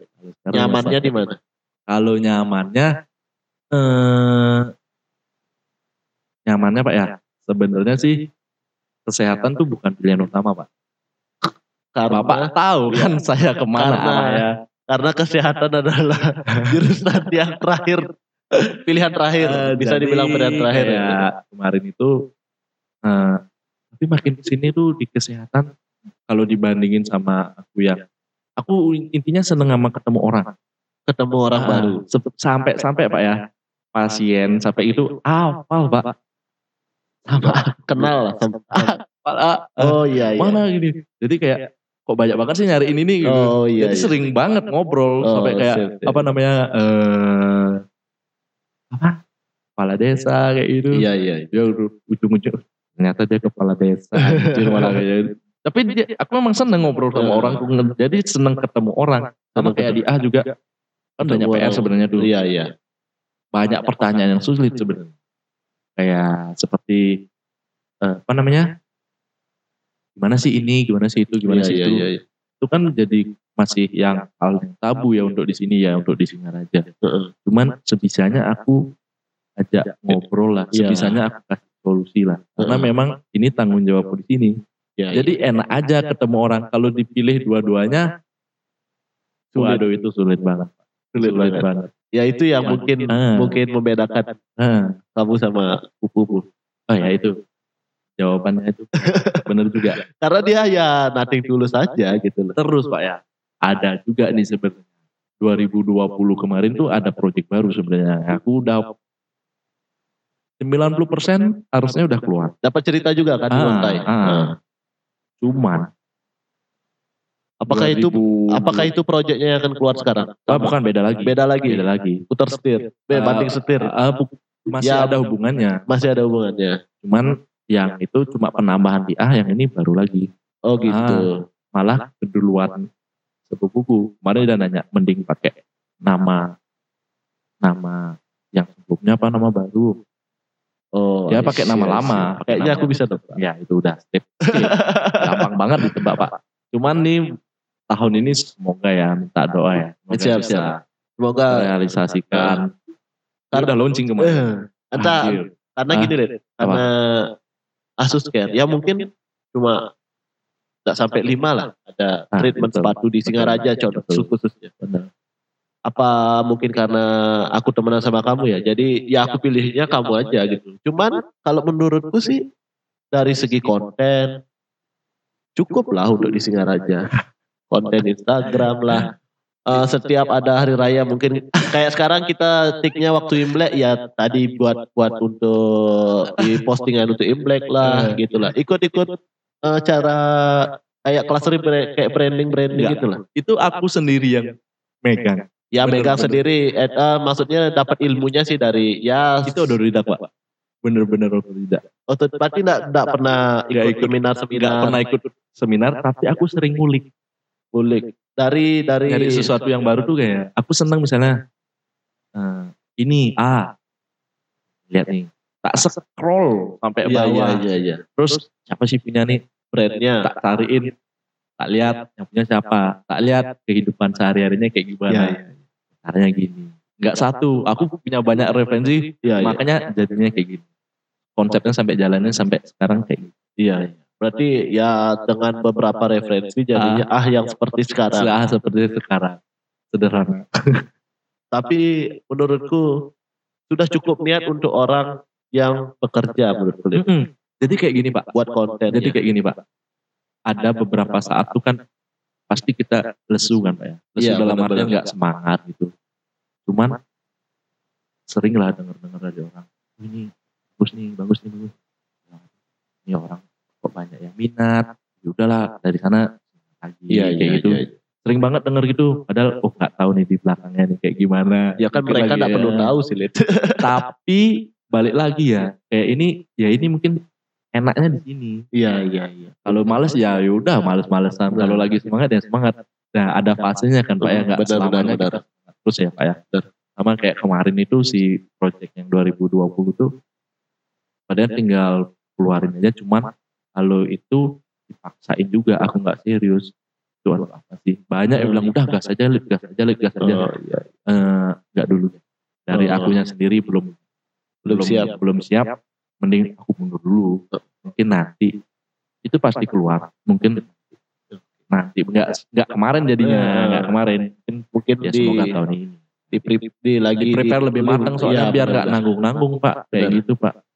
Nyamannya di mana? Kalau nyamannya eh, nyamannya Pak ya. Sebenarnya sih kesehatan tuh bukan pilihan utama, Pak. Karena Bapak tahu kan ya, saya kemana karena, ya. Karena kesehatan adalah jurusan yang terakhir. Pilihan terakhir, uh, bisa jadi, dibilang pilihan terakhir ya. Ya. Kemarin itu uh, tapi makin kesini tuh di kesehatan kalau dibandingin sama aku yang aku intinya seneng sama ketemu orang, ketemu orang uh, baru sampai sampai Pak ya pasien sampai itu hafal Pak sama kenal ah, oh iya iya mana gini jadi kayak kok banyak banget sih nyari ini nih gitu. Oh, iya, jadi iya. Sering banget ngobrol oh, sampai kayak siap, siap. apa namanya uh, apa kepala desa kayak gitu iya iya dia ujung-ujung ternyata dia kepala desa anjir, malah kayak tapi dia, aku memang seneng ngobrol sama orang jadi seneng ketemu orang sama kayak di A juga kan banyak P R sebenarnya dulu iya iya banyak pertanyaan yang sulit sebenarnya kayak seperti eh, apa namanya gimana sih ini gimana sih itu gimana iya, sih iya, itu iya, iya. Itu kan jadi masih yang hal tabu ya untuk di sini ya untuk di Singaraja. Cuman sebisanya aku ajak ngobrol lah, sebisanya aku kasih solusi lah. Karena memang ini tanggung jawab di sini. Jadi enak aja ketemu orang. Kalau dipilih dua-duanya, waduh itu sulit banget. Sulit, sulit banget. Ya itu yang ya, mungkin uh, mungkin membedakan uh, kamu sama pupu-pupu. Oh ya itu. Jawabannya itu benar juga. Karena dia ya nothing tulus aja gitu loh. Terus Pak ya, ada juga nih sebenarnya. dua ribu dua puluh kemarin tuh ada proyek baru sebenarnya. Aku udah sembilan puluh persen harusnya udah keluar. Dapat cerita juga kan ah, di lantai. Ah. Cuman apakah dua ribu itu apakah itu proyeknya yang akan keluar sekarang? Ah, bukan beda lagi. Beda lagi. Beda lagi. Putar setir, ah, banting setir. Ah, masih ya, ada hubungannya. Masih ada hubungannya. Cuman yang itu cuma penambahan di A, yang ini baru lagi. Oh gitu. Ah, malah keduluan sepupuku. Kemarin udah nanya, mending pakai nama nama yang sebelumnya apa nama baru. Oh, ya pakai nama lama. Kayaknya aku bisa tuh. Ya itu udah step. Gampang banget ditebak Pak. Cuman nih tahun ini semoga ya minta doa ya. Siap-siap. Semoga realisasikan. Karena udah launching kemarin. Entah. Karena ah, gini deh. Karena Asus Care ya mungkin cuma nggak sampai lima lah ada ah, treatment betul, sepatu di Singaraja contoh khususnya. Betul. Apa mungkin karena aku temenan sama kamu ya jadi ya aku pilihnya kamu aja gitu. Cuman kalau menurutku sih dari segi konten cukup lah untuk di Singaraja konten Instagram lah. Uh, setiap ada hari raya mungkin kayak sekarang kita tiknya waktu Imlek ya tadi buat buat untuk di postingan untuk Imlek lah gitulah ikut-ikut uh, cara kayak clustering kayak branding branding ya, gitulah itu aku sendiri yang megang ya megang sendiri eh, uh, maksudnya dapat ilmunya sih dari ya itu otodidak Pak bener-bener otodidak otodidak tidak tidak pernah ikut seminar seminar pernah ikut seminar tapi aku sering ngulik ngulik dari dari dari sesuatu yang baru tuh kayak aku senang misalnya uh, ini A, lihat nih, tak scroll sampai ya, bawah, ya, ya, ya. Terus siapa sih punya nih brandnya, tak tariin, tak lihat yang punya siapa, tak lihat kehidupan sehari-harinya kayak gimana, ya, ya. Caranya gini, nggak satu, aku punya banyak referensi, ya, makanya ya, jadinya kayak gini, konsepnya sampai jalannya sampai sekarang kayak gitu. Iya. Berarti ya dengan beberapa referensi jadinya ah, ah yang seperti sekarang. Ah seperti sekarang. Sederhana. Tapi menurutku sudah cukup niat untuk orang yang bekerja menurutku. Mm-hmm. Jadi kayak gini Pak. Buat konten. Jadi kayak gini Pak. Ada beberapa saat tuh kan pasti kita lesu kan Pak ya. Lesu ya, dalam artinya gak semangat gitu. Cuman sering lah denger-denger dari orang. Ini bagus nih, bagus nih. Bagus. Ini orang. Kok banyak yang minat, yaudahlah dari sana lagi iya, kayak iya, gitu. Iya, iya. Sering banget denger gitu, padahal oh nggak tahu nih di belakangnya nih kayak gimana. Ya kan mereka nggak ya, perlu tahu sih, Lid. Tapi balik lagi ya, kayak ini, ya ini mungkin enaknya di sini. Iya iya. iya. Kalau males ya yaudah males-malesan. Kalau lagi semangat ya semangat. Nah ada fasenya kan Pak ya, nggak selamanya benar, kita benar. Terus ya Pak ya. Benar. Sama kayak kemarin itu si project yang dua ribu dua puluh tuh, padahal tinggal keluarin aja, cuman kalau itu dipaksain juga, aku gak serius. Itu apa sih? Banyak yang bilang, udah gas aja, lip, gas aja, lip, gas aja. Oh, iya. e, gak dulu. Dari oh, akunya sendiri belum belum siap. Belum siap, mending aku mundur dulu. Mungkin nanti. Itu pasti keluar. Mungkin nanti. Gak, gak kemarin jadinya. Uh, gak kemarin. Mungkin, mungkin ya di, semoga tahun ini. Di, di, di, lagi di prepare di, lebih matang soalnya ya, biar bener, gak nanggung-nanggung Pak. Kayak bener. Gitu Pak.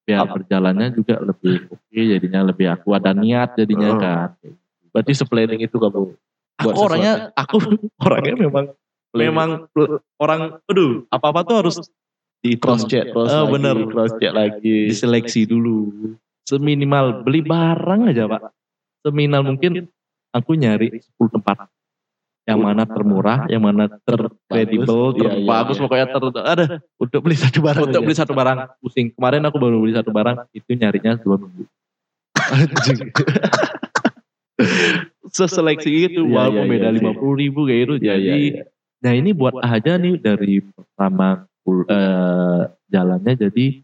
Biar berjalannya juga lebih oke okay, jadinya lebih aku ada niat jadinya oh. Kan berarti se-planning itu kamu buat aku orangnya sesuatu. aku orangnya memang planning. memang orang aduh apa-apa tuh harus di cross check cross oh, bener cross check lagi diseleksi dulu seminimal beli barang aja Pak seminimal mungkin aku nyari sepuluh tempat yang mana termurah, yang mana terkredibel, terbagus, pokoknya ter ada untuk beli satu barang, untuk beli satu barang pusing. Kemarin aku baru beli satu barang, itu nyarinya dua minggu. Seseleksi itu, walaupun beda lima puluh ribu kayak itu. Jadi, nah ini buat aja nih dari pertama uh, jalannya, jadi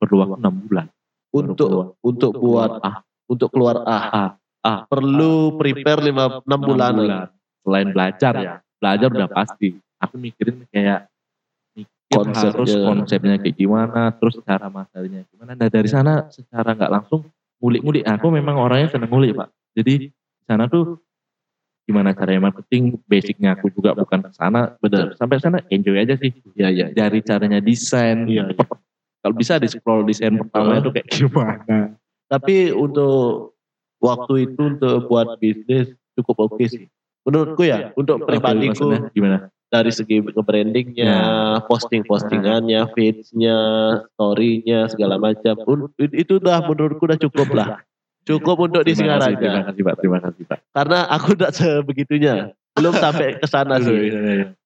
perlu waktu enam bulan untuk untuk buat ah, untuk keluar ah, ah perlu prepare lima enam bulan. Selain belajar ya, belajar udah pasti. Aku mikirin kayak mikir konsep harus ya. Konsepnya kayak gimana, terus cara masaknya gimana. Nah dari sana secara nggak langsung ngulik-ngulik. Aku memang orangnya seneng ngulik Pak. Jadi di sana tuh gimana cara marketing, basicnya aku juga bukan kesana. Bener. Sampai sana enjoy aja sih. Ya ya. Dari caranya desain. Ya, ya. Kalau bisa di scroll desain pertamanya tuh kayak gimana. Tapi untuk waktu itu untuk buat bisnis cukup oke sih. Menurutku ya, untuk pribadiku gimana? Dari segi brandingnya, ya. Posting-postingannya, feeds-nya, story-nya, segala macam. Itu udah menurutku udah cukup lah. Cukup untuk di Singaraja. Terima kasih Pak, terima kasih Pak. Karena aku udah sebegitunya. Belum sampai ke sana sih.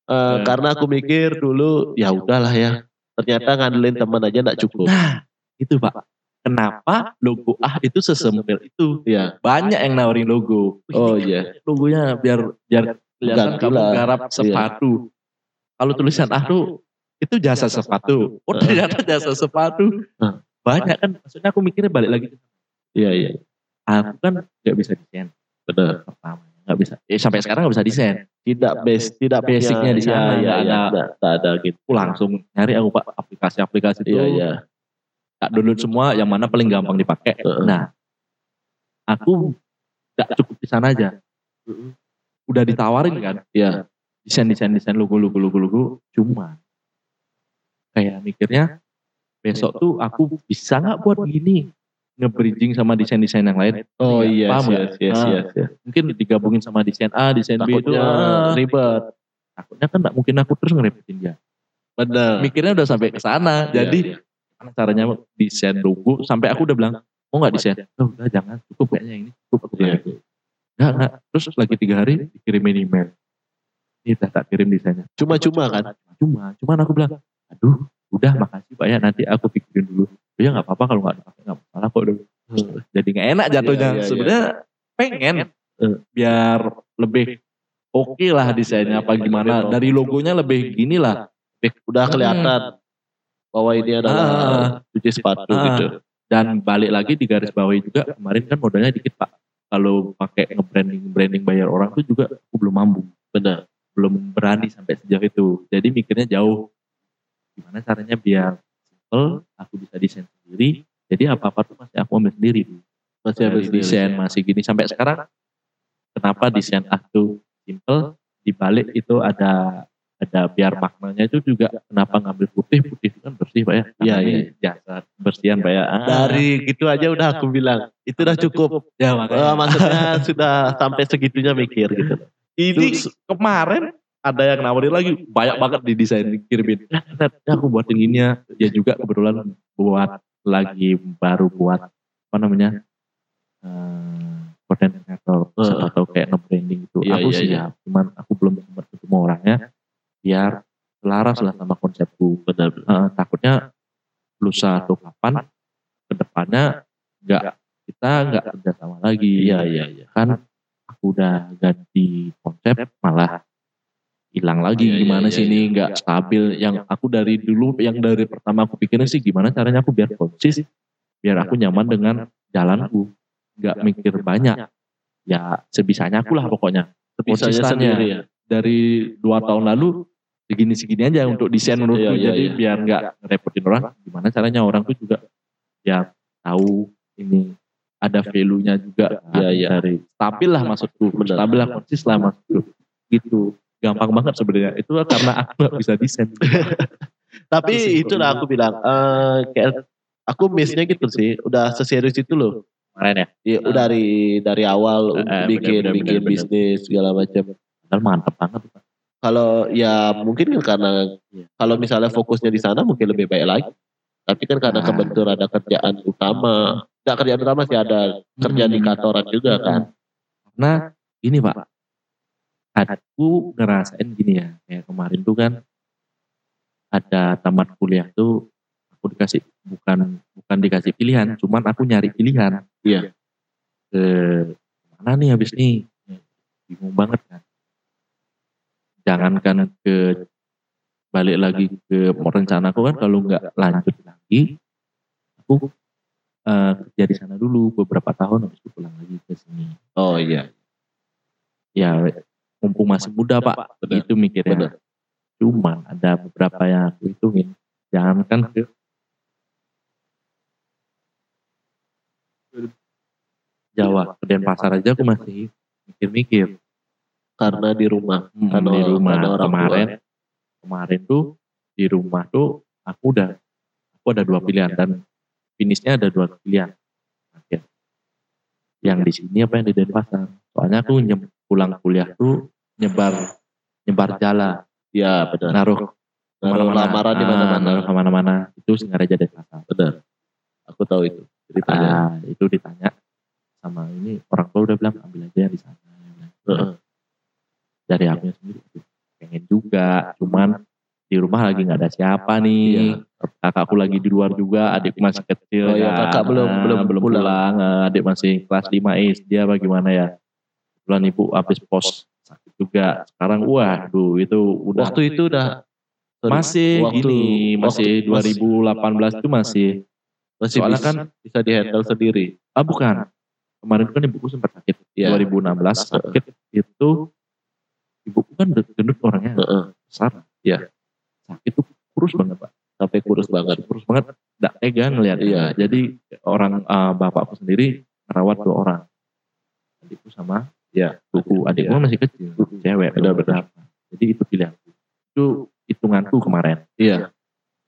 Uh, karena aku mikir dulu, ya udahlah ya. Ternyata ngandelin teman aja gak cukup. Nah, itu Pak. Kenapa logo ah itu sesempil itu? Ya. Banyak yang nawarin logo. Oh iya. Yeah. Logonya biar biar kelihatan kamu garap sepatu. Yeah. Kalau tulisan ah tuh itu jasa sepatu. Oh ternyata jasa sepatu. Banyak kan. Maksudnya aku mikirnya balik lagi. Iya yeah, iya. Yeah. Aku kan nggak bisa desain. Benar. Pertama nggak bisa. Eh, sampai sekarang nggak bisa desain. Tidak base, tidak basicnya di sana. Iya iya. Tidak ada gitu. Aku langsung nyari aku Pak aplikasi-aplikasi itu. Iya iya. Tak download semua yang mana paling gampang dipakai. Uh-uh. Nah, aku gak cukup di sana aja. Uh-uh. Udah ditawarin kan? Iya. Desain desain desain logo logo logo logo. Cuma kayak mikirnya besok tuh aku bisa nggak buat gini nge-bridging sama desain desain yang lain? Oh iya. Paham yes, yes, nah, yes, yes. Mungkin digabungin sama desain A, desain B itu ribet. Takutnya kan nggak mungkin aku terus ngerepetin dia. Benar. Mikirnya udah sampai ke sana. Yeah, jadi yeah. Caranya desain logo sampai aku udah bilang mau nggak desain oh, udah jangan cukup kayaknya ini cukup ya, ya. Nggak nggak terus lagi tiga hari dikirimin email ini udah tak kirim desainnya cuma-cuma kan cuma cuman aku bilang aduh udah makasih Pak ya nanti aku pikirin dulu ya nggak apa-apa kalau nggak dipakai nggak masalah kok dulu hmm. Jadi nggak enak jatuhnya ya, ya, sebenarnya ya. Pengen hmm. Biar lebih oke okay lah desainnya apa gimana dari logonya lebih gini lah udah kelihatan bahwa ini adalah ah, cuci sepatu ah, gitu. Dan balik lagi di garis bawah juga, kemarin kan modalnya dikit Pak. Kalau pakai nge-branding branding bayar orang tuh juga aku belum mampu, benar, belum berani sampai sejauh itu. Jadi mikirnya jauh. Gimana caranya biar simple, aku bisa desain sendiri. Jadi apa-apa tuh masih aku ambil sendiri. Masih ambil desain, masih gini sampai sekarang. Kenapa desain aku simple, dibalik itu ada ada biar maknanya itu juga kenapa ngambil putih, putih kan bersih Pak ya. Iya, iya, jasad, bersihan Pak ya. Ah. Dari gitu aja udah aku bilang, itu udah cukup. Ya makanya. Maksudnya sudah sampai segitunya mikir gitu. Ini Sus, kemarin ada yang nawarin lagi, banyak banget di desain dikirimin. Ya, aku buatin gini ya, dia juga kebetulan buat lagi baru buat, apa namanya, uh, konten atau, uh, atau kayak nge-branding gitu. Iya, aku iya, siap, iya. Cuman aku belum sempat ketemu orangnya. Biar selaras lah sama konsepku. Uh, takutnya lusa atau kapan kedepannya nggak kita nggak kerjasama lagi. Iya iya iya. Kan aku udah ganti konsep malah hilang lagi. Iya, gimana iya, sih iya, ini nggak iya, stabil? Yang aku dari dulu yang dari pertama aku pikirin sih gimana caranya aku biar konsis, biar aku nyaman dengan jalanku, nggak mikir banyak. Ya sebisanya aku lah pokoknya. Sebisanya sendiri ya. Dari dua tahun lalu segini-segini aja untuk desain menurutku. Iya, iya, jadi iya, biar nggak ngerepotin orang. Gimana caranya orang tuh juga ya tahu ini ada value-nya juga. Iya, iya. Dari stabil lah maksudku. Stabil lah, konsis lah maksudku. Gitu. Gampang banget sebenarnya. Itu karena aku nggak bisa desain. Tapi itu lah aku bilang. Uh, kayak aku miss-nya gitu sih. Udah seserius itu loh. Kemarin ya? Ya uh, dari, dari awal uh, bikin, bener, bikin bener, bisnis bener, segala macam. Mantap banget Pak. Kalau ya mungkin kan karena ya, kalau misalnya fokusnya di sana mungkin lebih baik lagi. Tapi kan karena nah, kebentur ada kerjaan utama. Enggak kerjaan utama sih ada hmm, kerjaan di kantoran juga kan. Nah ini Pak, aku ngerasain gini ya. Kayak kemarin tuh kan ada tamat kuliah tuh aku dikasih bukan bukan dikasih pilihan, cuman aku nyari pilihan. Iya. Ke mana nih habis nih? Bingung banget kan. Jangankan ke balik lagi ke rencana aku kan kalau nggak lanjut lagi aku uh, kerja di sana dulu beberapa tahun habis itu pulang lagi ke sini. Oh iya. Ya mumpung masih muda Pak, bener, itu mikirnya. Bener. Cuman ada beberapa yang aku hitungin. Jangankan ke Jawa, ke Denpasar aja aku masih mikir-mikir. Karena di rumah, hmm, karena di rumah karena orang kemarin, tua. Kemarin tuh di rumah tuh aku udah, aku ada dua pilihan dan finishnya ada dua pilihan. Oke. Yang di sini apa yang di Denpasar? Soalnya aku nye- pulang kuliah tuh nyebar, nyebar jala. Ya benar. Naruh, naruh lamaran di mana-mana, ah, naruh kemana-mana. Itu Singaraja Denpasar. Benar. Aku tahu itu. Ah, itu ditanya sama ini orang tua udah bilang ambil aja yang di sana. Uh-uh. Dari aku sendiri pengen juga, cuman di rumah lagi nggak ada siapa nih. Kakakku lagi di luar juga, adik masih kecil. Oh ya, kakak belum belum belum pulang, adik masih kelas lima S D apa gimana ya. Bulan ibu habis pos sakit juga. Sekarang wah, duh itu udah. Waktu itu udah masih waktu, gini, masih waktu, dua ribu delapan belas itu masih masih soalnya bisa, kan bisa dihandle sendiri. Ah bukan, kemarin kan ibuku sempat sakit. Ya. dua ribu enam belas sakit itu. Ibuku kan gendut orangnya uh-uh. besar, ya. Sakit tuh kurus banget Pak, sampai kurus banget, kurus banget, nggak tega ngeliatnya. Iya. Jadi orang uh, bapakku sendiri merawat dua orang, adikku sama, ya, buku adikku ya, masih kecil, buku. Cewek, beda-beda. Jadi itu pilihanku, itu hitunganku kemarin. Iya.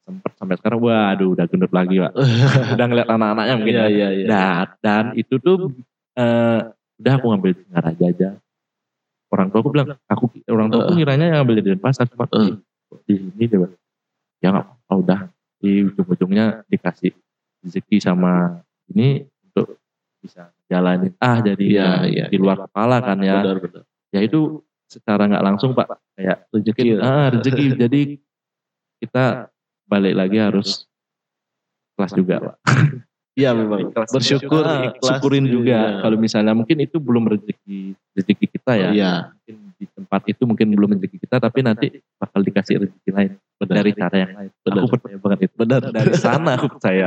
Sempat sampai sekarang, waduh, udah gendut lagi Pak, udah ngeliat anak-anaknya mungkin. Iya, iya, iya. Dan, dan itu tuh, uh, udah aku ngambil Singaraja aja. Orang tua aku bilang, aku orang tua aku ngiranya yang ambil di Denpasar cuma uh, di sini deh. Ya nggak, oh, udah di ujung-ujungnya dikasih rezeki sama ini untuk bisa jalanin. Ah jadi ya, ya, di luar ya, kepala kan ya. Benar, benar. Ya itu secara nggak langsung Pak kayak rezeki. Ah rezeki. Jadi kita balik lagi harus kelas juga Pak. Iya memang bersyukur, nah, syukurin juga. Iya. Kalau misalnya mungkin itu belum rezeki rezeki kita ya. Iya. Mungkin di tempat itu mungkin belum rezeki kita, tapi nanti bakal dikasih rezeki lain. benar, dari cara yang lain. Benar. Aku percaya banget itu. Benar, dari sana aku percaya.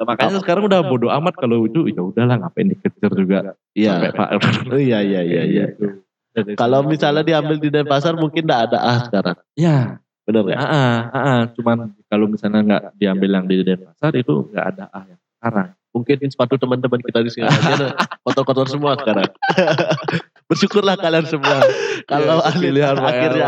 Nah, makanya nah, sekarang udah bodo amat kalau itu, ya udahlah ngapain dikejar juga. Iya, iya, iya, iya, iya. Kalau misalnya diambil di Denpasar mungkin enggak ada ah sekarang. Iya, benar ya? Heeh, heeh. Cuman kalau misalnya enggak diambil yang di Denpasar itu enggak ada ah yang sekarang. Mungkin sepatu teman-teman kita di Singaraja kotor-kotor semua sekarang. Bersyukurlah kalian semua. Kalau ahli akhirnya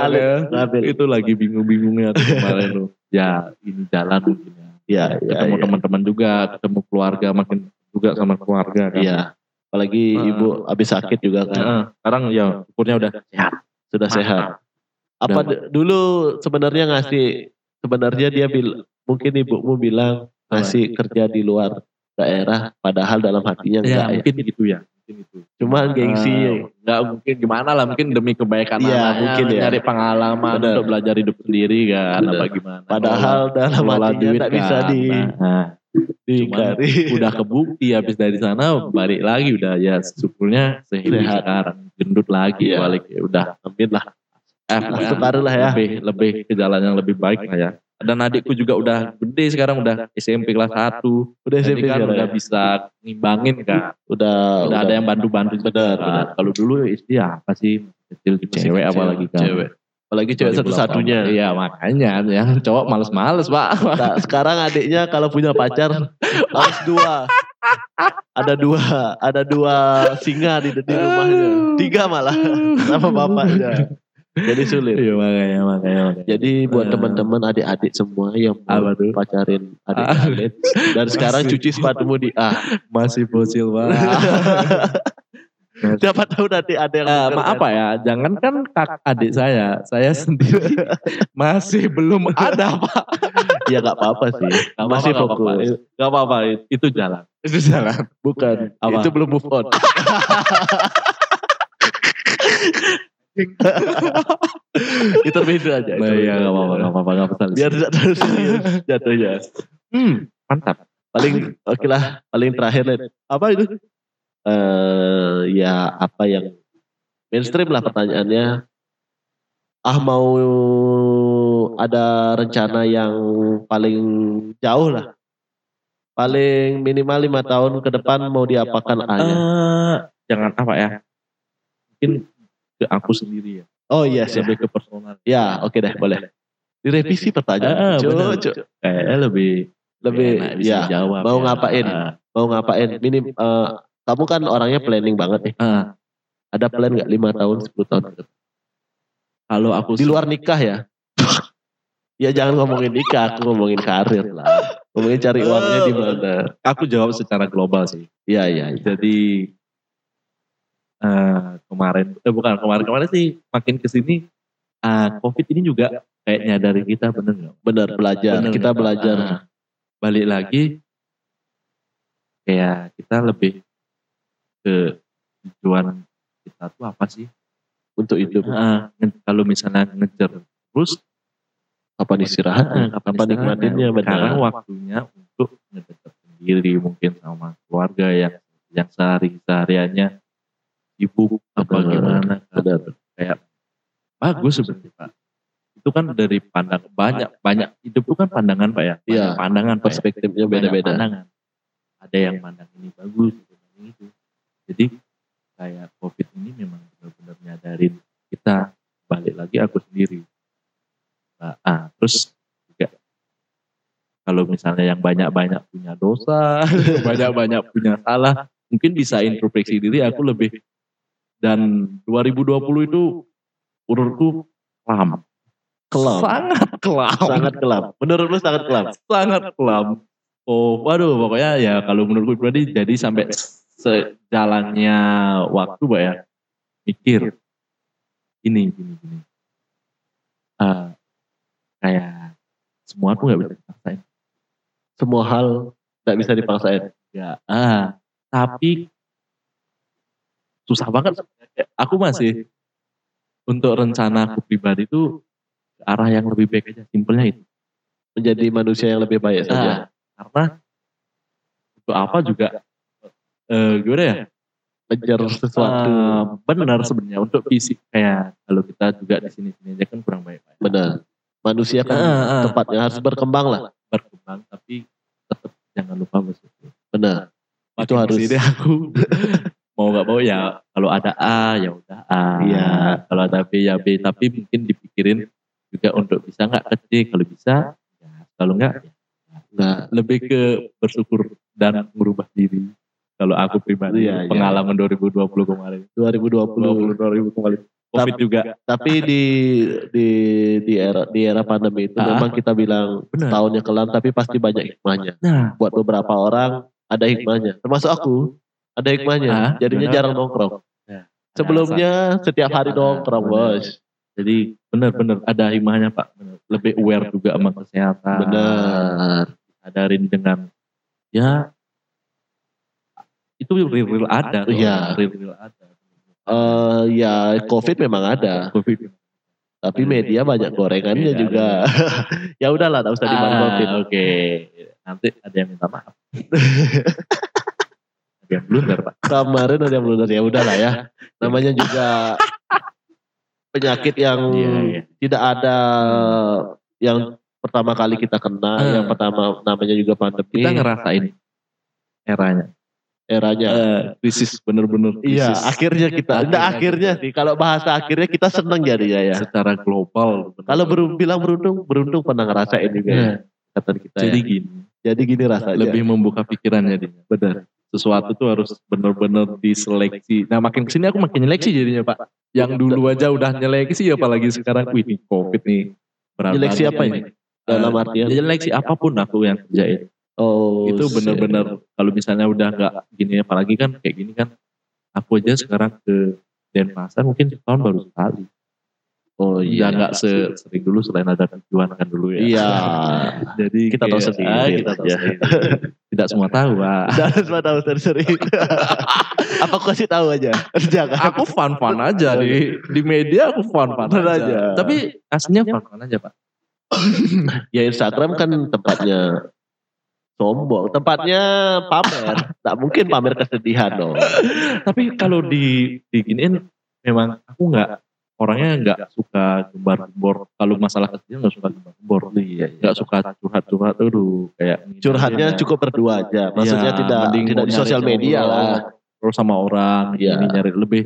ahli itu lagi bingung-bingungnya kemarin tuh. Ya ini jalan mungkin ya. Ya ketemu ya, teman-teman ya. Juga, ketemu keluarga makin juga sama keluarga kan. Iya. Apalagi nah, ibu habis sakit juga kan. Nah, sekarang ya syukurnya udah sehat, sudah mantap. Sehat. Apa udah. Dulu sebenarnya ngasih sebenarnya dia bil, mungkin ibumu bilang ngasih kerja di luar daerah padahal dalam hatinya enggak ya. Mungkin ya. Gitu ya. Itu. Cuma gengsi uh, nggak mungkin gimana lah mungkin demi kebaikan iya, anaknya mungkin ya. Nyari pengalaman bener. Untuk belajar hidup sendiri kan bener. Apa gimana padahal kalo, dalam hatinya tak bisa kan. Di nah, dikari udah kebukti habis dari sana balik lagi udah ya syukurnya sehidup sekarang gendut lagi ya. Balik ya udah amin lah eh, sekarang lah ya lebih, lebih ke jalan yang lebih baik lah ya. Dan adikku juga udah gede sekarang udah S M P kelas satu. Udah S M P kan udah ya. Bisa ngimbangin kan. Udah, udah udah ada yang bantu-bantu benar. Nah, kalau dulu I S D apa sih kecil cewek apalagi kan. Cewek. Apalagi cewek satu-satunya. Iya makanya ya cowok males-males, Pak. Nah, sekarang adiknya kalau punya pacar harus dua. Ada dua, ada dua singa di di rumahnya. Tiga malah sama bapaknya. Jadi sulit. Iya makanya, makanya, makanya. Jadi buat nah, teman-teman adik-adik semua yang pacarin adik-adik dan sekarang cuci sepatumu di A ah, masih bocil banget. Siapa tahu nanti ada yang uh, maaf apa ya, jangan kan kakak adik saya, saya sendiri masih belum ada Pak. Ya nggak apa-apa sih, gak masih apa, fokus. Nggak apa-apa, itu jalan, itu jalan. Bukan, apa? Itu belum move on. Itu beda aja. Nah, iya, gak apa-apa, gak apa-apa, gak apa-apa. Biar tidak terus jatuhnya. Hmm, mantap. Paling oke okay lah, paling terakhir Len. Apa itu? Uh, ya apa yang mainstream lah pertanyaannya. Ah mau ada rencana yang paling jauh lah. Paling minimal lima tahun ke depan mau diapakan aja? Uh, jangan apa ya? Mungkin aku sendiri ya. Oh iya yes, lebih ya. Ke personal. Ya oke okay deh boleh. Direvisi pertanyaan. Uh, Kayaknya lebih lebih enak, bisa ya. Jawab, mau ya. Ngapain? Uh, mau ngapain? Minim. Uh, kamu kan orangnya planning banget nih. Uh, Ada plan nggak lima tahun sepuluh tahun? Kalau aku di luar nikah ya. Ya jangan ngomongin nikah, aku ngomongin karir lah. Ngomongin cari uangnya di mana? Aku jawab secara global sih. Iya iya. Ya. Jadi. Uh, kemarin, eh bukan kemarin-kemarin sih makin kesini uh, COVID ini juga kayaknya dari kita bener nggak? Bener belajar, bener, kita belajar uh, balik lagi kayak kita lebih ke tujuan kita tuh apa sih untuk hidup? Uh, kalau misalnya ngejar terus kapan istirahan? Kapan, kapan nikmatinnya? Sekarang waktunya untuk ngejar sendiri mungkin sama keluarga yang yang sehari-hariannya ibu apa gimana kan? Kayak bagus sebenarnya Pak itu kan dari pandang banyak banyak hidup itu kan pandangan Pak ya, ya pandangan perspektifnya Pak, beda-beda pandangan. Ada yang pandang ini bagus ini itu jadi kayak COVID ini memang benar-benar nyadarin kita balik lagi aku sendiri nah, ah terus juga kalau misalnya yang banyak-banyak punya dosa banyak-banyak punya salah mungkin bisa introspeksi diri aku lebih. Dan dua ribu dua puluh itu urutku kelam. Kelam. Sangat kelam. Sangat kelam. Menurutku sangat kelam. Sangat kelam. Oh, waduh pokoknya ya kalau menurutku pribadi jadi sampai sejalannya waktu Pak ya. Mikir. Ini, gini, gini. Uh, kayak semua aku gak bisa dipaksain. Semua hal gak bisa dipaksain. Ya, ah, tapi susah banget. Aku masih untuk rencana aku pribadi itu arah yang lebih baik aja. Simpelnya itu menjadi manusia yang lebih baik nah, saja. Karena untuk apa juga eh, gimana ya ngejar sesuatu uh, benar sebenarnya untuk fisik kayak kalau kita juga di sini sini aja kan kurang baik. Benar. manusia kan ah, tempatnya ah, harus berkembang lah. Berkembang tapi tetap jangan lupa bersyukur. Benar. Nah, itu harus. Jadi aku mau nggak mau ya kalau ada A ya udah A. Iya. Kalau ada B ya B. Tapi mungkin dipikirin juga untuk bisa nggak ke C kalau bisa. Ya. Kalau nggak nah, lebih ke bersyukur dan merubah diri. Kalau aku pribadi ya, pengalaman ya. dua ribu dua puluh kemarin. dua ribu dua puluh kemarin. COVID juga. Tapi di di di era di era pandemi itu ah, memang kita bilang tahunnya kelam tapi pasti banyak hikmahnya. Nah, buat beberapa orang ada hikmahnya. Termasuk aku ada hikmahnya. Jadinya jarang nongkrong. Sebelumnya setiap hari nongkrong, bos. Jadi benar-benar ada hikmahnya, Pak. Bener. Lebih aware juga sama kesehatan. Benar. Adarin dengan ya itu real-real ada. Iya, real-real ada. Uh, ya COVID memang ada COVID. Tapi media banyak gorengannya juga. Ya udahlah gak usah dimangkokin. ah, Oke okay. Nanti ada yang minta maaf. Ada yang blunder, Pak. Kemarin ada yang blunder, ya udahlah ya. Namanya juga penyakit yang yeah, yeah. tidak ada. Yang pertama kali kita kena uh, Yang pertama namanya juga pandemi. Kita ngerasain eranya eranya uh, krisis, bener-bener krisis. Iya, akhirnya kita akhirnya, nah, akhirnya sih kalau bahasa akhirnya kita seneng jadinya ya secara global. Kalau beru, bilang beruntung beruntung pernah ngerasain juga ya, kata kita jadi ya. gini jadi gini rasanya lebih membuka pikirannya jadinya. Benar, sesuatu tuh harus benar-benar diseleksi. Nah makin kesini aku makin nyeleksi jadinya, Pak. Yang dulu aja udah nyeleksi, apalagi sekarang wih COVID nih berapa nyeleksi apa ini dalam artian nyeleksi apapun aku yang kerjain. Oh, itu benar-benar kalau misalnya udah nggak gini, apalagi kan kayak gini kan. Aku aja sekarang ke Denpasar mungkin setahun baru sekali. Oh iya, nggak iya, sering dulu selain ada tujuan kan dulu ya. Iya. Jadi kita kayak, tahu sendiri. Ah, kita tahu sendiri. Tidak semua tahu, Pak. Tidak semua tahu sering. Apa aku kasih tahu aja? Jangan. Aku fan-fan aja di di media aku fan-fan aja. aja. Tapi aslinya fan-fan aja, Pak. Ya Instagram kan tempatnya sombong, tempatnya pamer. Tak mungkin pamer kesedihan dong. Tapi kalau di diginiin memang aku nggak, orangnya nggak suka gembar-gembor. Kalau masalah kesedihan nggak suka gembar-gembor. Iya, nggak suka curhat-curhat tuh. Kayak curhatnya cukup berdua aja. Maksudnya ya, tidak tidak di sosial media lah. Terus sama orang, ya. Ini nyari lebih.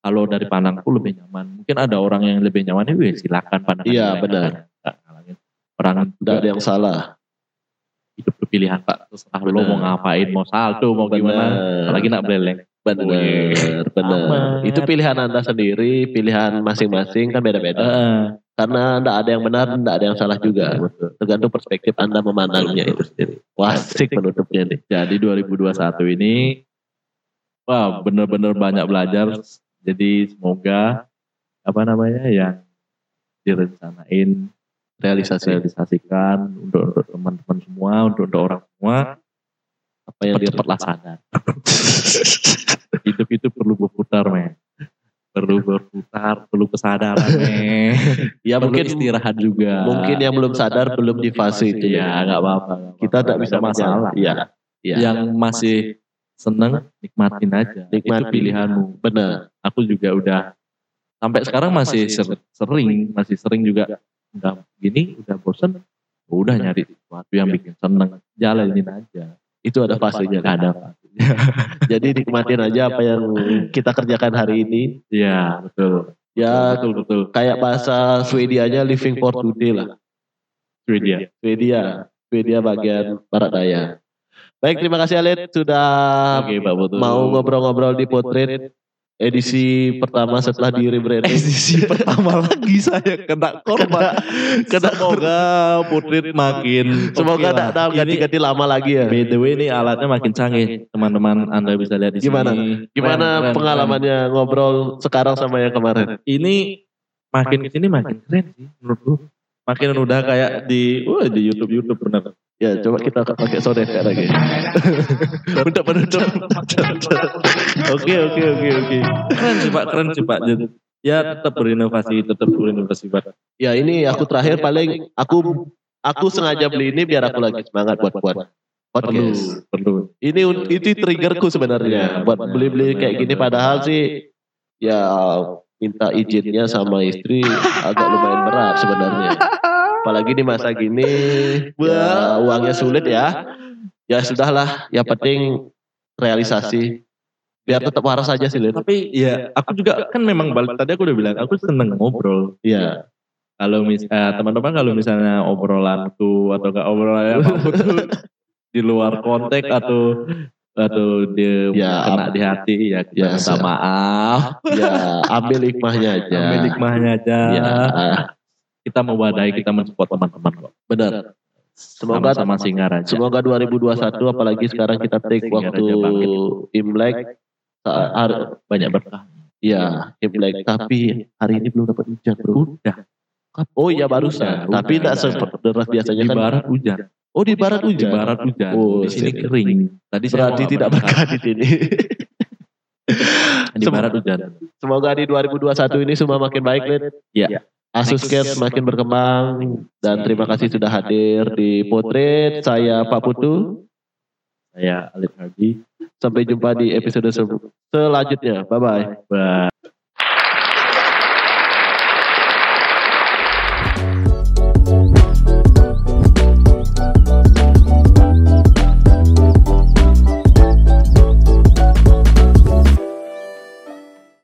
Kalau dari pandangku lebih nyaman. Mungkin ada orang yang lebih nyaman, ya silakan pandangan. Iya benar. Orang tidak ada yang salah. Hidup berpilihan, Pak. Terserah lo mau ngapain, mau salto, mau bener. Gimana, apalagi nak beleleng. Bener, bener. Amat. Itu pilihan Anda sendiri, pilihan masing-masing kan beda-beda. Uh. Karena tidak ada yang benar, tidak ada yang salah juga. Tergantung perspektif Anda memandangnya itu sendiri. Wah, asik penutupnya nih. Jadi dua ribu dua puluh satu ini, wah bener-bener banyak belajar. Jadi semoga apa namanya yang direncanain realisasi-realisasikan untuk, untuk teman-teman semua, untuk, untuk orang semua, apa yang cepatlah sadar. Hidup itu perlu berputar, men. Perlu berputar, perlu kesadaran, men. Ya perlu mungkin istirahat juga. Mungkin yang belum sadar belum di fase itu ya, nggak apa-apa. Kita tak bisa masalah. Ya, ya. Yang masih seneng nikmatin aja. Nikmatin. Itu pilihanmu. Benar. Aku juga udah sampai sekarang masih sering, masih sering juga. Udah gini, udah bosen, udah nyari sesuatu yang bikin seneng, jalanin aja. Itu ada fasenya, ada fasenya. Jadi nikmatin aja apa yang kita kerjakan hari ini. Iya betul. Ya betul betul. Kayak bahasa Swedianya living for today lah. Swedia, Swedia, Swedia bagian barat daya. Baik, terima kasih Alit sudah Oke, mau ngobrol-ngobrol di Potret. Edisi pertama setelah di rebranding. Edisi pertama lagi saya kena korban. Kena, kena semoga Portrait makin. Semoga okay tak ganti-ganti lama lagi ya. By the way ini alatnya makin canggih. Teman-teman Anda bisa lihat di sini. Gimana? Gimana keren, pengalamannya keren. Ngobrol sekarang sama yang kemarin? Ini makin kesini makin keren sih menurutku. Makin udah kayak di wah di YouTube-YouTube benar. Ya, coba kita pakai sound effect lagi. Untuk penutup. Oke, oke, oke, oke. Keren sih, Pak. Keren sih, Pak. Ya, tetap berinovasi, tetap berinovasi, Pak. Ya, ini aku terakhir paling aku aku sengaja beli ini biar aku lagi semangat buat-buat podcast. Perlu, perlu. Ini itu triggerku sebenarnya buat beli-beli kayak gini, padahal sih ya minta izinnya sama istri agak lumayan berat sebenarnya. Apalagi di masa gini ya, uangnya sulit ya. Ya sudahlah, yang penting realisasi. Biar tetap waras aja sih, Lid. Tapi ya aku juga kan memang balik tadi aku udah bilang aku seneng ngobrol. Iya. Kalau mis eh, teman-teman kalau misalnya obrolanku atau gak obrolan apapun di luar konteks atau atau dia ya, kena di hati ya, ya minta maaf ya, ambil hikmahnya aja ambil hikmahnya aja ya. Kita mewadahi, kita mensupport teman-teman kok, benar. Semoga sama Singaraja, semoga dua ribu dua puluh satu apalagi sekarang kita take waktu Imlek banyak berkah ya Imlek, tapi hari ini belum dapat hujan bro. Udah oh iya barusan, tapi tidak sederas biasanya kan, di barat hujan. Oh di barat hujan. Di barat hujan. Oh, di sini kering. Tadi berarti tidak berkah di sini. Di barat hujan. Semoga di dua ribu dua puluh satu ini semua makin baik, Lid. Ya. Asus Care semakin berkembang dan terima kasih sudah hadir di Potret. Saya Pak Putu. Saya Alif Haji. Sampai jumpa di episode selanjutnya. Bye bye. Bye.